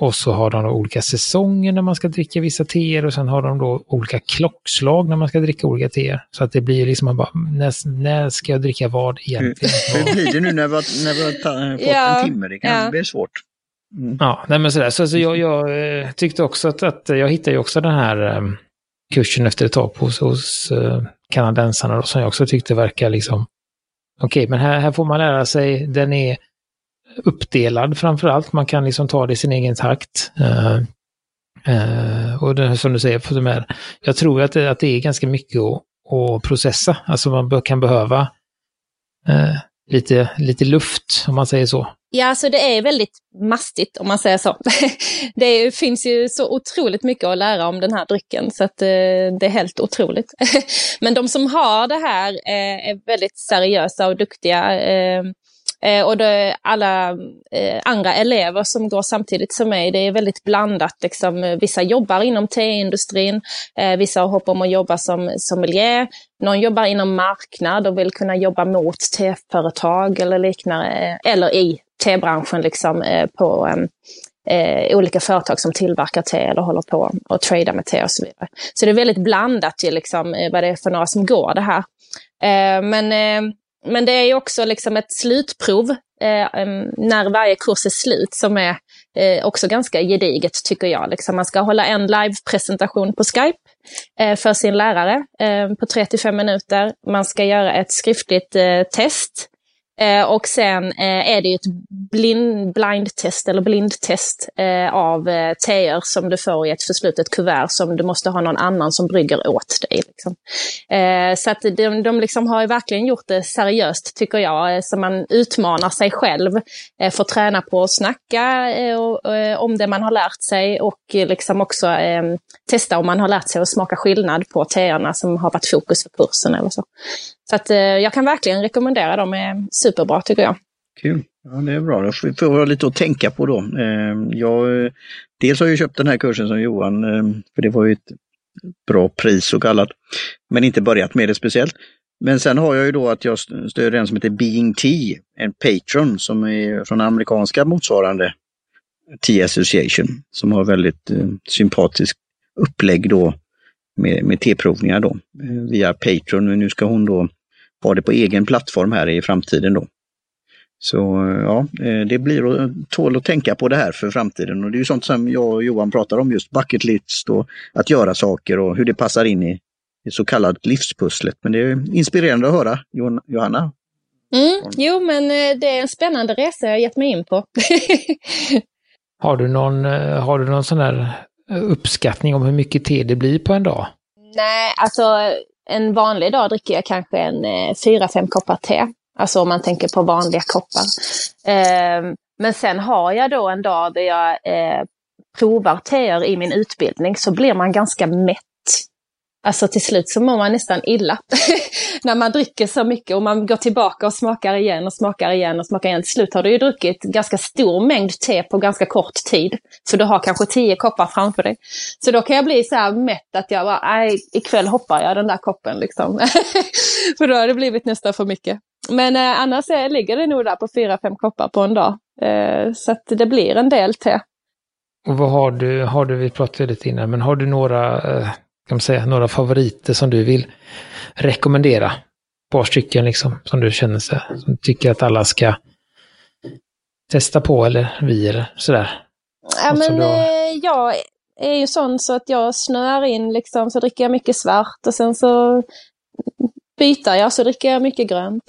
Och så har de olika säsonger när man ska dricka vissa teer, och sen har de då olika klockslag när man ska dricka olika teer. Så att det blir liksom, man bara, när ska jag dricka vad egentligen? Hur blir det nu när vi har fått en timme? Det kan bli svårt. Mm. Ja, nej men sådär. Så jag tyckte också att jag hittade ju också den här kursen efter ett tag hos kanadensarna då, som jag också tyckte verkar liksom okej, men här får man lära sig, den är uppdelad framförallt, man kan liksom ta det i sin egen takt. Och det, som du säger, för de här, jag tror att det är ganska mycket att processa, alltså man kan behöva lite luft, om man säger så. Ja, alltså det är väldigt mastigt om man säger så. Det finns ju så otroligt mycket att lära om den här drycken, så att det är helt otroligt. Men de som har det här är väldigt seriösa och duktiga, och alla andra elever som går samtidigt som mig, det är väldigt blandat. Liksom, vissa jobbar inom teindustrin, vissa har hopp om att jobba som sommelier, någon jobbar inom marknad och vill kunna jobba mot teföretag eller liknande, eller i tebranschen liksom, på olika företag som tillverkar te eller håller på och tradar med te och så vidare. Så det är väldigt blandat till liksom, vad det är för några som går det här. Men det är ju också liksom ett slutprov när varje kurs är slut, som är också ganska gediget tycker jag. Liksom, man ska hålla en live-presentation på Skype för sin lärare på 3-5 minuter. Man ska göra ett skriftligt test. Och sen är det ju ett blindtest av teer som du får i ett förslutet kuvert som du måste ha någon annan som brygger åt dig. Liksom. Så att de liksom har ju verkligen gjort det seriöst tycker jag, så man utmanar sig själv, får träna på att snacka om det man har lärt sig, och liksom också testa om man har lärt sig att smaka skillnad på teerna som har varit fokus för kursen eller så. Så att jag kan verkligen rekommendera dem, är superbra tycker jag. Kul, ja, det är bra. Då får jag lite att tänka på då. Dels har jag köpt den här kursen som Johan, för det var ju ett bra pris så kallat, men inte börjat med det speciellt. Men sen har jag ju då att jag stöder en som heter Being Tea, en patron som är från amerikanska motsvarande Tea Association, som har väldigt sympatisk upplägg då med teprovningar då via Patreon. Och nu ska hon då ha det på egen plattform här i framtiden då. Så ja, det blir tål att tänka på det här för framtiden. Och det är ju sånt som jag och Johan pratar om, just bucket lists och att göra saker och hur det passar in i så kallat livspusslet. Men det är inspirerande att höra, Johanna. Jo, men det är en spännande resa jag gett mig in på. Har du någon sån här uppskattning om hur mycket te det blir på en dag? Nej, alltså en vanlig dag dricker jag kanske 4-5 koppar te. Alltså om man tänker på vanliga koppar. Men sen har jag då en dag där jag provar teer i min utbildning, så blir man ganska mätt. Alltså till slut så mår man nästan illa när man dricker så mycket, och man går tillbaka och smakar igen. Till slut har du ju druckit ganska stor mängd te på ganska kort tid. Så du har kanske 10 koppar framför dig. Så då kan jag bli så här mätt att jag bara, ikväll hoppar jag den där koppen liksom. För då har det blivit nästan för mycket. Men annars ligger det nog där på 4-5 koppar på en dag. Så att det blir en del te. Och vad har du, vi pratade lite innan, men har du några favoriter som du vill rekommendera? Ett par stycken liksom, som du känner sig, som tycker att alla ska testa på, eller vi eller sådär. Ja, men jag är ju sån så att jag snöar in liksom, så dricker jag mycket svart och sen så byter jag, så dricker jag mycket grönt.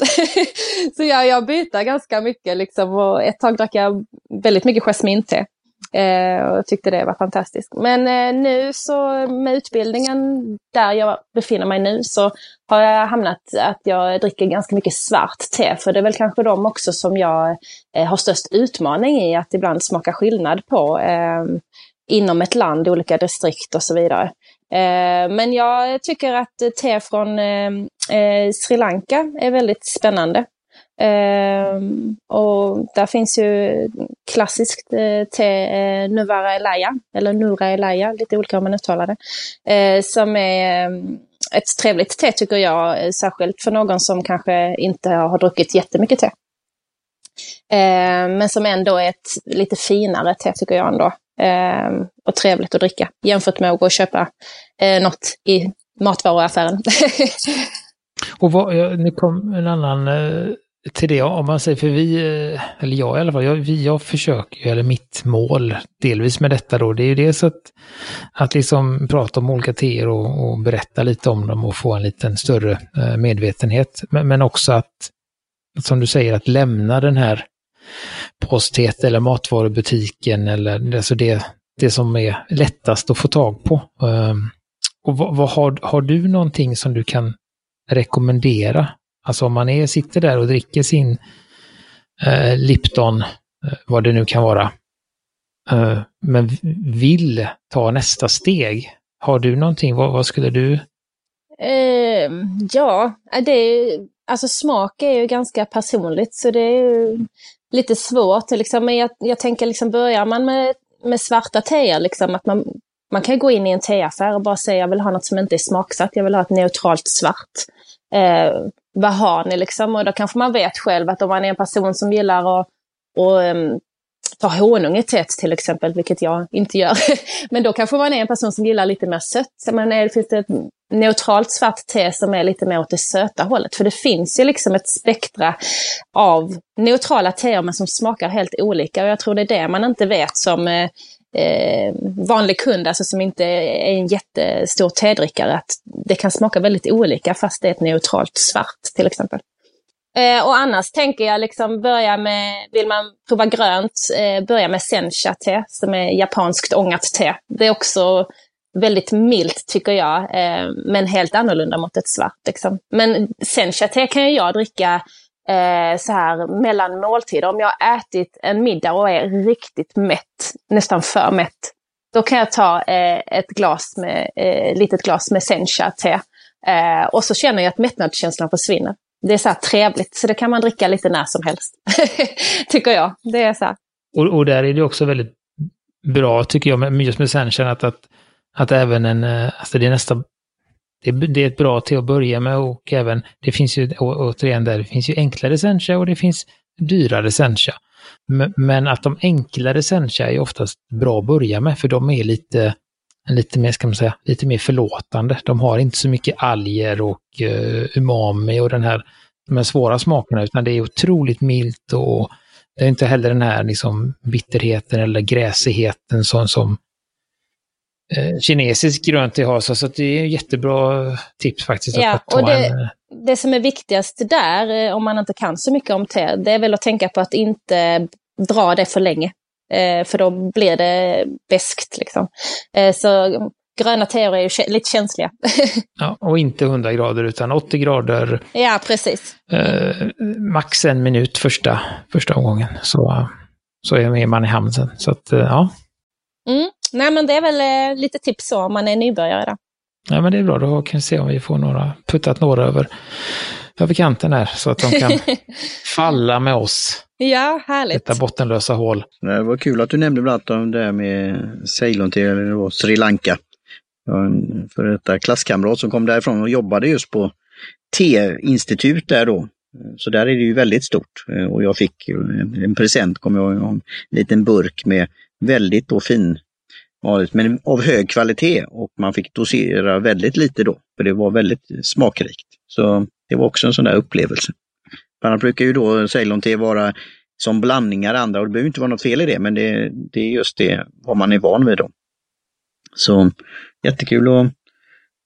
Så jag byter ganska mycket liksom, och ett tag drack jag väldigt mycket jasminte. Och jag tyckte det var fantastiskt. Men nu så med utbildningen där jag befinner mig nu, så har jag hamnat att jag dricker ganska mycket svart te. För det är väl kanske de också som jag har störst utmaning i att ibland smaka skillnad på inom ett land, olika distrikt och så vidare. Men jag tycker att te från Sri Lanka är väldigt spännande. Och där finns ju klassiskt te, Nuwara Eliya, lite olika om man uttalar det, som är ett trevligt te tycker jag, särskilt för någon som kanske inte har druckit jättemycket te, men som ändå är ett lite finare te tycker jag ändå, och trevligt att dricka jämfört med att gå och köpa något i matvaruaffären. Och nu kom en annan till det, om man säger, för vi, eller jag i alla fall, jag försöker ju, eller mitt mål delvis med detta då, det är ju dels att liksom prata om olika teer och berätta lite om dem och få en liten större medvetenhet, men också att, som du säger, att lämna den här postet eller matvarubutiken, eller alltså det som är lättast att få tag på. Och vad har du någonting som du kan rekommendera? Alltså om man sitter där och dricker sin Lipton, vad det nu kan vara, men vill ta nästa steg. Har du någonting? Vad skulle du? Det är, alltså smak är ju ganska personligt, så det är ju lite svårt. Liksom. Men jag tänker liksom, börjar man med svarta teer, liksom, att man kan gå in i en teaffär och bara säga, jag vill ha något som inte är smaksatt, jag vill ha ett neutralt svart. Vad har ni liksom? Och då kanske man vet själv att om man är en person som gillar att ta honung i teet till exempel, vilket jag inte gör. Men då kanske man är en person som gillar lite mer sött. Så finns det ett neutralt svart te som är lite mer åt det söta hållet? För det finns ju liksom ett spektra av neutrala teer, men som smakar helt olika. Och jag tror det är det man inte vet som vanlig kund, alltså som inte är en jättestor tedrickare, att det kan smaka väldigt olika fast det är ett neutralt svart till exempel. Och annars tänker jag liksom börja med, vill man prova grönt, börja med sencha-te som är japanskt ångat te. Det är också väldigt milt tycker jag, men helt annorlunda mot ett svart liksom. Men sencha-te kan ju jag dricka så här mellan måltider. Om jag har ätit en middag och är riktigt mätt, nästan för mätt, då kan jag ta ett litet glas med sencha te, och så känner jag att mättnadskänslan försvinner. det är så här trevligt, så det kan man dricka lite när som helst, tycker jag. Det är så här. Och där är det också väldigt bra, tycker jag, men just med sencha att även en, alltså det är nästan, det är ett bra te att börja med, och även, det finns ju återigen där, det finns ju enklare sencha och det finns dyrare sencha. Men att de enklare sencha är oftast bra att börja med, för de är lite mer, ska man säga, lite mer förlåtande. De har inte så mycket alger och umami och de här svåra smakerna, utan det är otroligt milt, och det är inte heller den här liksom bitterheten eller gräsigheten som kinesisk grönt te har, så att det är jättebra tips faktiskt. Ja, att ta och det som är viktigast där, om man inte kan så mycket om te, det är väl att tänka på att inte dra det för länge, för då blir det beskt liksom. Så gröna teer är ju lite känsliga. Ja, och inte 100 grader utan 80 grader. Ja, precis. Max en minut första gången, så är man i hamn sen. Så att, ja. Mm. Nej, men det är väl lite tips så om man är nybörjare där. Ja, men det är bra. Då kan vi se om vi får puttat några över kanten här, så att de kan falla med oss. Ja, härligt. Detta bottenlösa hål. Det var kul att du nämnde bland annat om det här med Ceylon till, eller Sri Lanka. För detta klasskamrat som kom därifrån och jobbade just på T-institut där då. Så där är det ju väldigt stort. Och jag fick en present, kommer jag ihåg, en liten burk med väldigt då fin, men av hög kvalitet, och man fick dosera väldigt lite då, för det var väldigt smakrikt. Så det var också en sån där upplevelse. Man brukar ju då Ceylon-te vara som blandningar andra, och det behöver inte vara något fel i det, men det är just det vad man är van vid då. Så jättekul att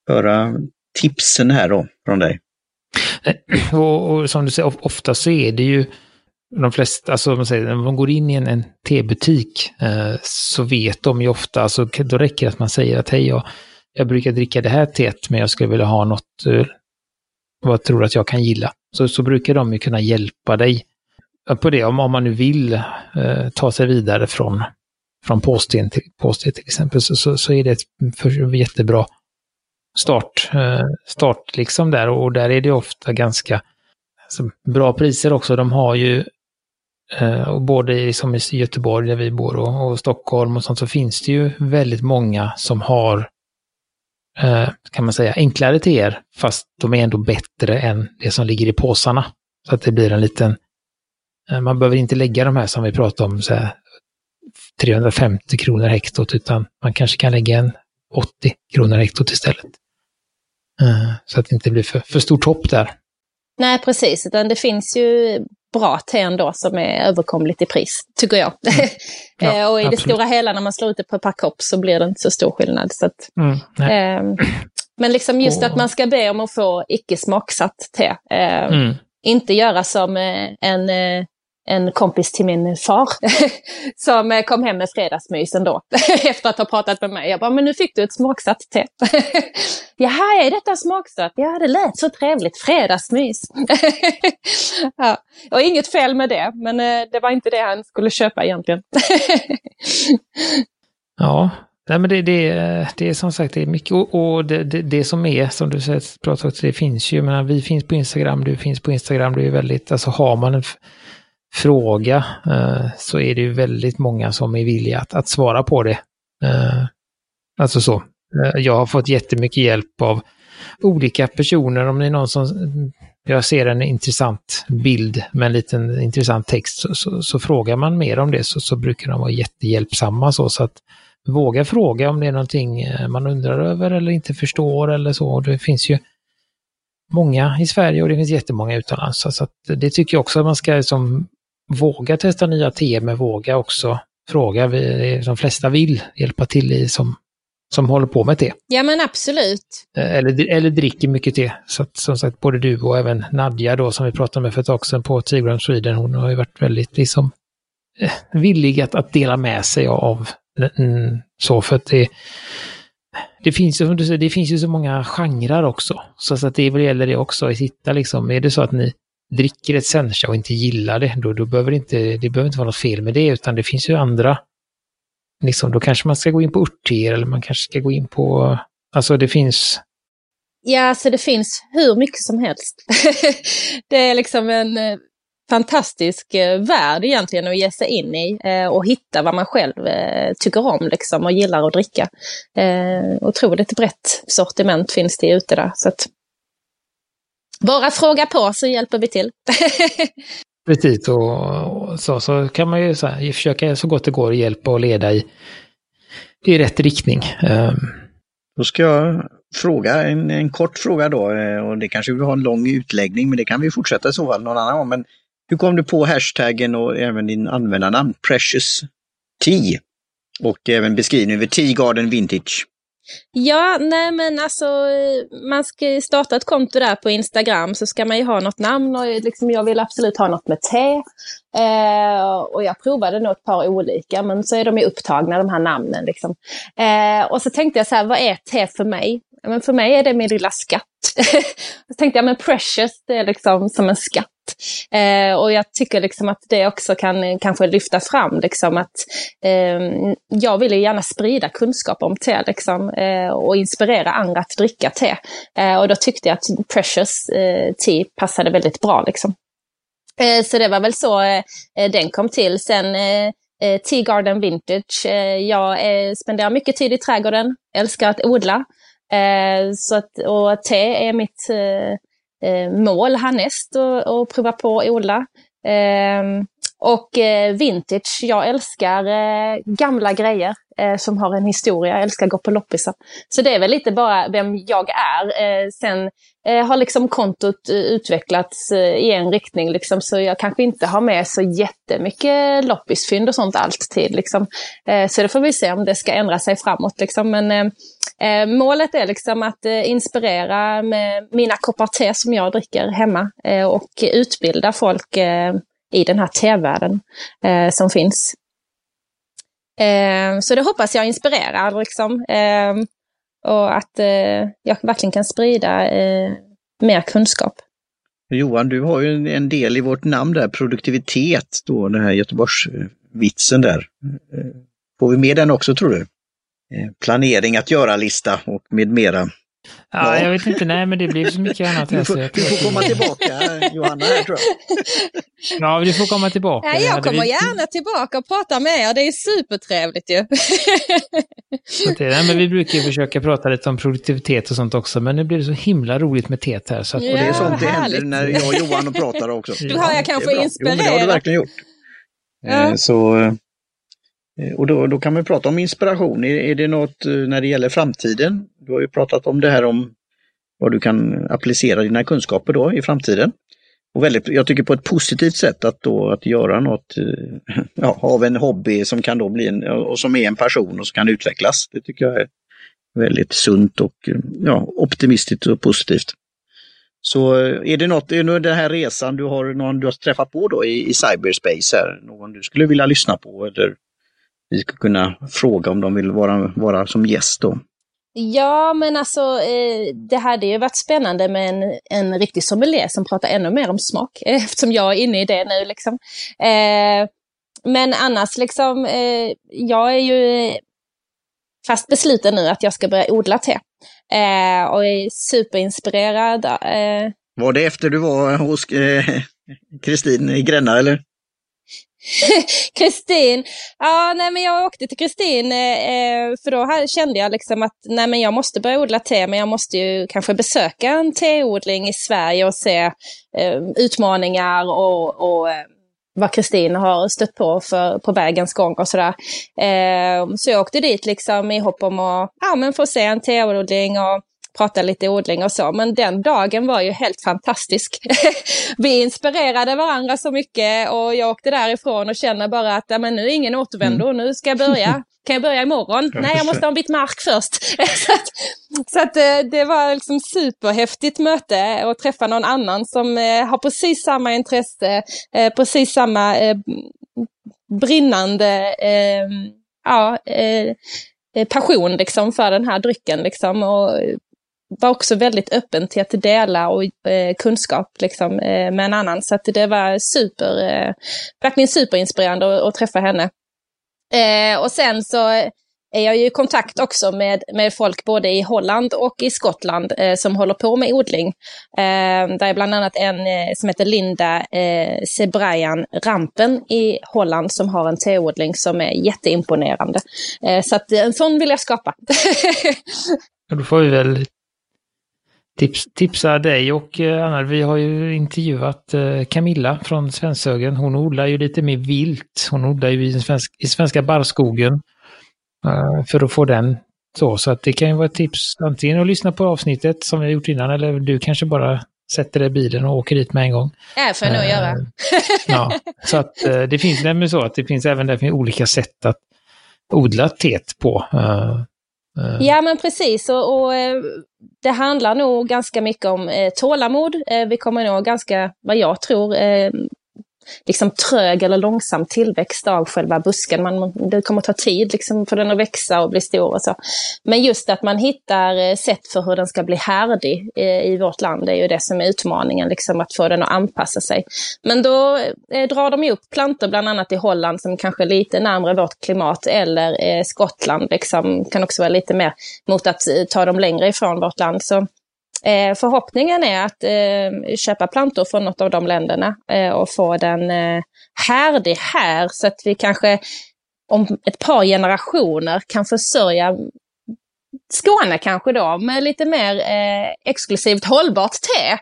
höra tipsen här då från dig. Och som du säger, ofta så är det ju de flesta, alltså man säger, när man går in i en tebutik så vet de ju ofta, alltså, då räcker det att man säger att hej, jag brukar dricka det här teet, men jag skulle vilja ha något vad tror att jag kan gilla. Så brukar de ju kunna hjälpa dig på det, om man nu vill ta sig vidare från påsten till påsten till exempel, så är det ett jättebra start liksom där, och där är det ofta ganska, alltså, bra priser också. De har ju både liksom i Göteborg där vi bor och Stockholm och sånt, så finns det ju väldigt många som har kan man säga enklare teer, fast de är ändå bättre än det som ligger i påsarna, så att det blir en liten man behöver inte lägga de här som vi pratar om så här, 350 kronor hektot, utan man kanske kan lägga en 80 kronor hektot istället, så att det inte blir för stort hopp där. Nej, precis. Utan det finns ju bra te ändå som är överkomligt i pris, tycker jag. Ja, och i absolut. Det stora hela, när man slår ut det på per kopp, så blir det inte så stor skillnad. Så att, men liksom just att man ska be om att få icke-smaksatt te. Inte göra som en kompis till min far som kom hem med fredagsmysen då efter att ha pratat med mig. Jag bara, men nu fick du ett smaksatt te. Jaha, är detta smaksatt? Ja, det lät så trevligt. Fredagsmys. Ja. Och inget fel med det, men det var inte det han skulle köpa egentligen. Ja, nej, men det är som sagt, det är mycket, och det som är, som du säger, pratar också, det finns ju, men vi finns på Instagram, du finns på Instagram, det är ju väldigt, alltså har man en fråga så är det ju väldigt många som är villiga att svara på det. Alltså så. Jag har fått jättemycket hjälp av olika personer. Om det är någon som, jag ser en intressant bild med en liten intressant text, så frågar man mer om det, så brukar de vara jättehjälpsamma. Så att våga fråga om det är någonting man undrar över eller inte förstår eller så. Det finns ju många i Sverige och det finns jättemånga utomlands. Så att det tycker jag också, att man ska liksom våga testa nya teer, men våga också fråga. De flesta vill hjälpa till i som håller på med te. Ja, men absolut. Eller dricker mycket te. Så att, som sagt, både du och även Nadja då, som vi pratade med för ett tag sedan på Tea Ground Sweden, hon har ju varit väldigt liksom villig att dela med sig av så, för att det finns ju, som du säger, det finns ju så många genrer också. Så att det gäller det också att hitta liksom, är det så att ni dricker ett sencha och inte gillar det, då behöver det behöver inte vara något fel med det, utan det finns ju andra liksom, då kanske man ska gå in på örter, eller man kanske ska gå in på, alltså det finns Ja, så det finns hur mycket som helst. Det är liksom en fantastisk värld egentligen att ge sig in i och hitta vad man själv tycker om liksom, och gillar att dricka. Otroligt brett sortiment finns det ute där. Så att bara fråga på så hjälper vi till. Precis, och så kan man ju så här, försöka så gott det går hjälpa och leda i rätt riktning. Då ska jag fråga, en kort fråga då, och det kanske vi har en lång utläggning, men det kan vi fortsätta så fall någon annan gång. Men hur kom du på hashtaggen och även din användarnamn Precious Tea och även beskrivning över Tea Garden Vintage? Ja, nej men alltså man ska starta ett konto där på Instagram så ska man ju ha något namn och liksom, jag vill absolut ha något med te och jag provade nog ett par olika men så är de ju upptagna de här namnen liksom. Och så tänkte jag så här, vad är te för mig? Men för mig är det min lilla skatt. Så tänkte jag, men precious, det är liksom som en skatt. Och jag tycker liksom att det också kan kanske lyfta fram liksom att jag vill ju gärna sprida kunskap om te liksom, och inspirera andra att dricka te. Och då tyckte jag att precious tea passade väldigt bra liksom. Så det var väl så den kom till. Sen Tea Garden Vintage. Jag spenderar mycket tid i trädgården. Älskar att odla. Så att, och te är mitt mål härnäst att prova på att odla. Och vintage, jag älskar gamla grejer som har en historia. Jag älskar gå på loppisar. Så det är väl lite bara vem jag är. Sen har liksom kontot utvecklats i en riktning liksom, så jag kanske inte har med så jättemycket loppisfynd och sånt alltid liksom. Så det får vi se om det ska ändra sig framåt liksom. Men målet är liksom att inspirera med mina koppar te som jag dricker hemma och utbilda folk i den här tevärlden som finns. Så det hoppas jag inspirerar liksom, och att jag verkligen kan sprida mer kunskap. Johan, du har ju en del i vårt namn där, produktivitet då, den här Göteborgsvitsen där. Får vi med den också tror du? Planering att göra-lista och med mera. Ja, jag vet inte, nej men det blir så mycket annat. Du får komma tillbaka, Johanna, tror jag. Ja, du får komma tillbaka. Ja, jag kommer gärna tillbaka och prata med er, det är supertrevligt ju. Nej, men vi brukar ju försöka prata lite om produktivitet och sånt också, men nu blir det så himla roligt med teet här. Så att... ja, och det är sånt det händer när jag och Johan pratar också. Du har jag kanske inspirerat. Jo, det har du verkligen gjort. Ja. Så... och då kan man prata om inspiration. Är det något när det gäller framtiden? Du har ju pratat om det här om vad du kan applicera dina kunskaper då i framtiden. Och väldigt, jag tycker på ett positivt sätt att göra något av en hobby som kan då bli och som är en passion och som kan utvecklas. Det tycker jag är väldigt sunt och optimistiskt och positivt. Så är det något, är nu den här resan du har någon du har träffat på då i cyberspace här? Någon du skulle vilja lyssna på eller vi ska kunna fråga om de vill vara som gäst då? Ja, men alltså det hade ju varit spännande med en riktig sommelier som pratar ännu mer om smak, eftersom jag är inne i det nu liksom. Men annars liksom, jag är ju fast besluten nu att jag ska börja odla te. Och är superinspirerad. Var det efter du var hos Kristin i Gränna eller? Kristin, nej men jag åkte till Kristin för då här kände jag liksom att nej men jag måste börja odla te, men jag måste ju kanske besöka en teodling i Sverige och se utmaningar och vad Kristin har stött på på vägens gång och sådär. Så jag åkte dit liksom i hopp om att få se en teodling och prata lite odling och så, men den dagen var ju helt fantastisk. Vi inspirerade varandra så mycket och jag åkte därifrån och kände bara att men nu är ingen återvändo, nu ska jag börja. Kan jag börja imorgon? Nej, jag måste ha en bit mark först. Så att det var liksom superhäftigt möte och träffa någon annan som har precis samma intresse, precis samma brinnande passion liksom för den här drycken liksom, och var också väldigt öppen till att dela och kunskap liksom, med en annan. Så att det var verkligen superinspirerande att träffa henne. Och sen så är jag ju i kontakt också med folk både i Holland och i Skottland som håller på med odling. Där är bland annat en som heter Linda Sebrajan Rampen i Holland som har en teodling som är jätteimponerande. Så att en sån vill jag skapa. Då får vi väl tipsa dig och Anna. Vi har ju intervjuat Camilla från Svenshögen. Hon odlar ju lite mer vilt. Hon odlar ju i svenska barrskogen. För att få den så att det kan ju vara ett tips antingen att lyssna på avsnittet som vi har gjort innan, eller du kanske bara sätter dig i bilen och åker dit med en gång. Ja, får jag nog göra. Ja, så att det finns nämligen så att det finns även där olika sätt att odla teet på. Ja, men precis. Och det handlar nog ganska mycket om tålamod. Vi kommer nog ganska, vad jag tror, liksom trög eller långsam tillväxt av själva busken. Det kommer ta tid liksom för den att växa och bli stor och så. Men just att man hittar sätt för hur den ska bli härdig i vårt land är ju det som är utmaningen, liksom att få den att anpassa sig. Men då drar de ju upp plantor bland annat i Holland som kanske är lite närmare vårt klimat, eller Skottland liksom, kan också vara lite mer mot att ta dem längre ifrån vårt land. Så förhoppningen är att köpa plantor från något av de länderna och få den härdig här, så att vi kanske om ett par generationer kan försörja Skåne kanske då med lite mer exklusivt hållbart te.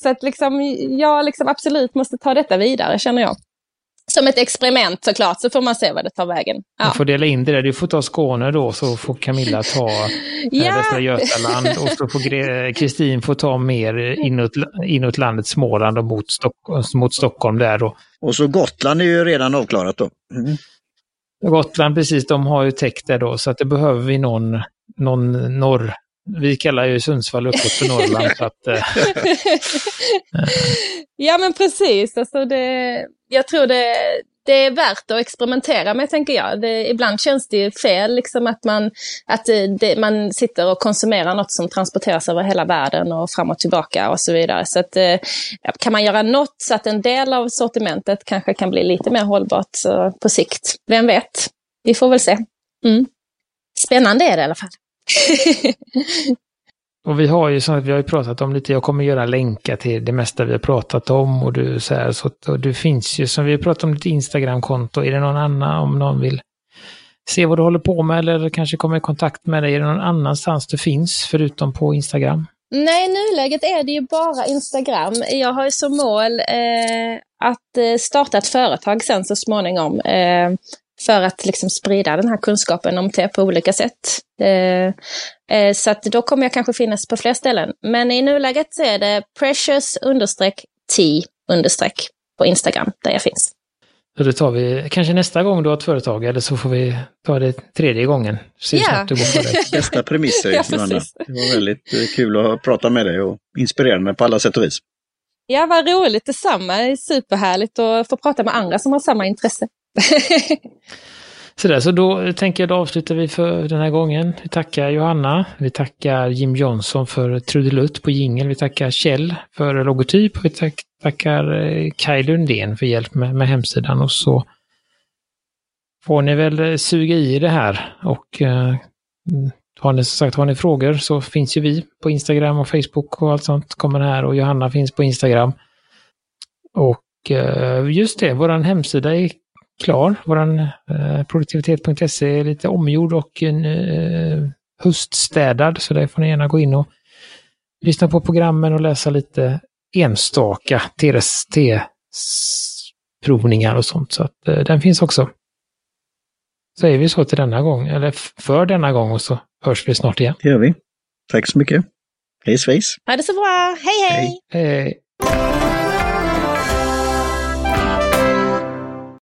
Så att liksom, jag liksom absolut måste ta detta vidare, känner jag. Som ett experiment såklart, så får man se vad det tar vägen. Ja. Du får dela in det där. Du får ta Skåne då, så får Camilla ta Västra Götaland, och så får Kristin få ta mer inåt landet, Småland och mot Stockholm där då. Och så Gotland är ju redan avklarat då. Mm. Gotland, precis, de har ju täckt där då, så att det behöver vi någon norr. Vi kallar ju Sundsvall uppåt för Norrland. Så att, Ja, men precis. Alltså jag tror det är värt att experimentera med, tänker jag. Ibland känns det ju fel liksom, att man sitter och konsumerar något som transporteras över hela världen och fram och tillbaka och så vidare. Så att, kan man göra något så att en del av sortimentet kanske kan bli lite mer hållbart på sikt. Vem vet? Vi får väl se. Mm. Spännande är det i alla fall. Och vi har ju pratat om lite. Jag kommer göra länkar till det mesta vi har pratat om, och du så här, och du finns ju, som vi har pratat om, ditt Instagram-konto. Är det någon annan, om någon vill se vad du håller på med eller kanske kommer i kontakt med dig, är det någon annanstans du finns förutom på Instagram? Nej, nuläget är det ju bara Instagram. Jag har ju som mål att starta ett företag sen så småningom, för att liksom sprida den här kunskapen om te på olika sätt. Så att då kommer jag kanske finnas på fler ställen. Men i nuläget så är det precious_tea_ på Instagram där jag finns. Så det tar vi kanske nästa gång du har ett företag, eller så får vi ta det tredje gången. Ja. Bästa premisser, Johanna. Det var väldigt kul att prata med dig och inspirerande på alla sätt och vis. Ja, vad roligt. Detsamma. Det är superhärligt att få prata med andra som har samma intresse. Så då tänker jag, då avslutar vi för den här gången. Vi tackar Johanna, vi tackar Jim Johnson för trudelutt på jingeln, vi tackar Kjell för logotyp, vi tackar Kaj Lundén för hjälp med hemsidan, och så får ni väl suga i det här, och har ni frågor så finns ju vi på Instagram och Facebook och allt sånt kommer här, och Johanna finns på Instagram, och just det, våran hemsida är klar. Våran produktivitet.se är lite omgjord och höststädad, så där får ni gärna gå in och lyssna på programmen och läsa lite enstaka TRST-provningar och sånt, så att den finns också. Så är vi så till denna gång, eller för denna gång, och så hörs vi snart igen. Det gör vi. Tack så mycket. Hej svejs. Ha det så bra. Hej hej! Hej.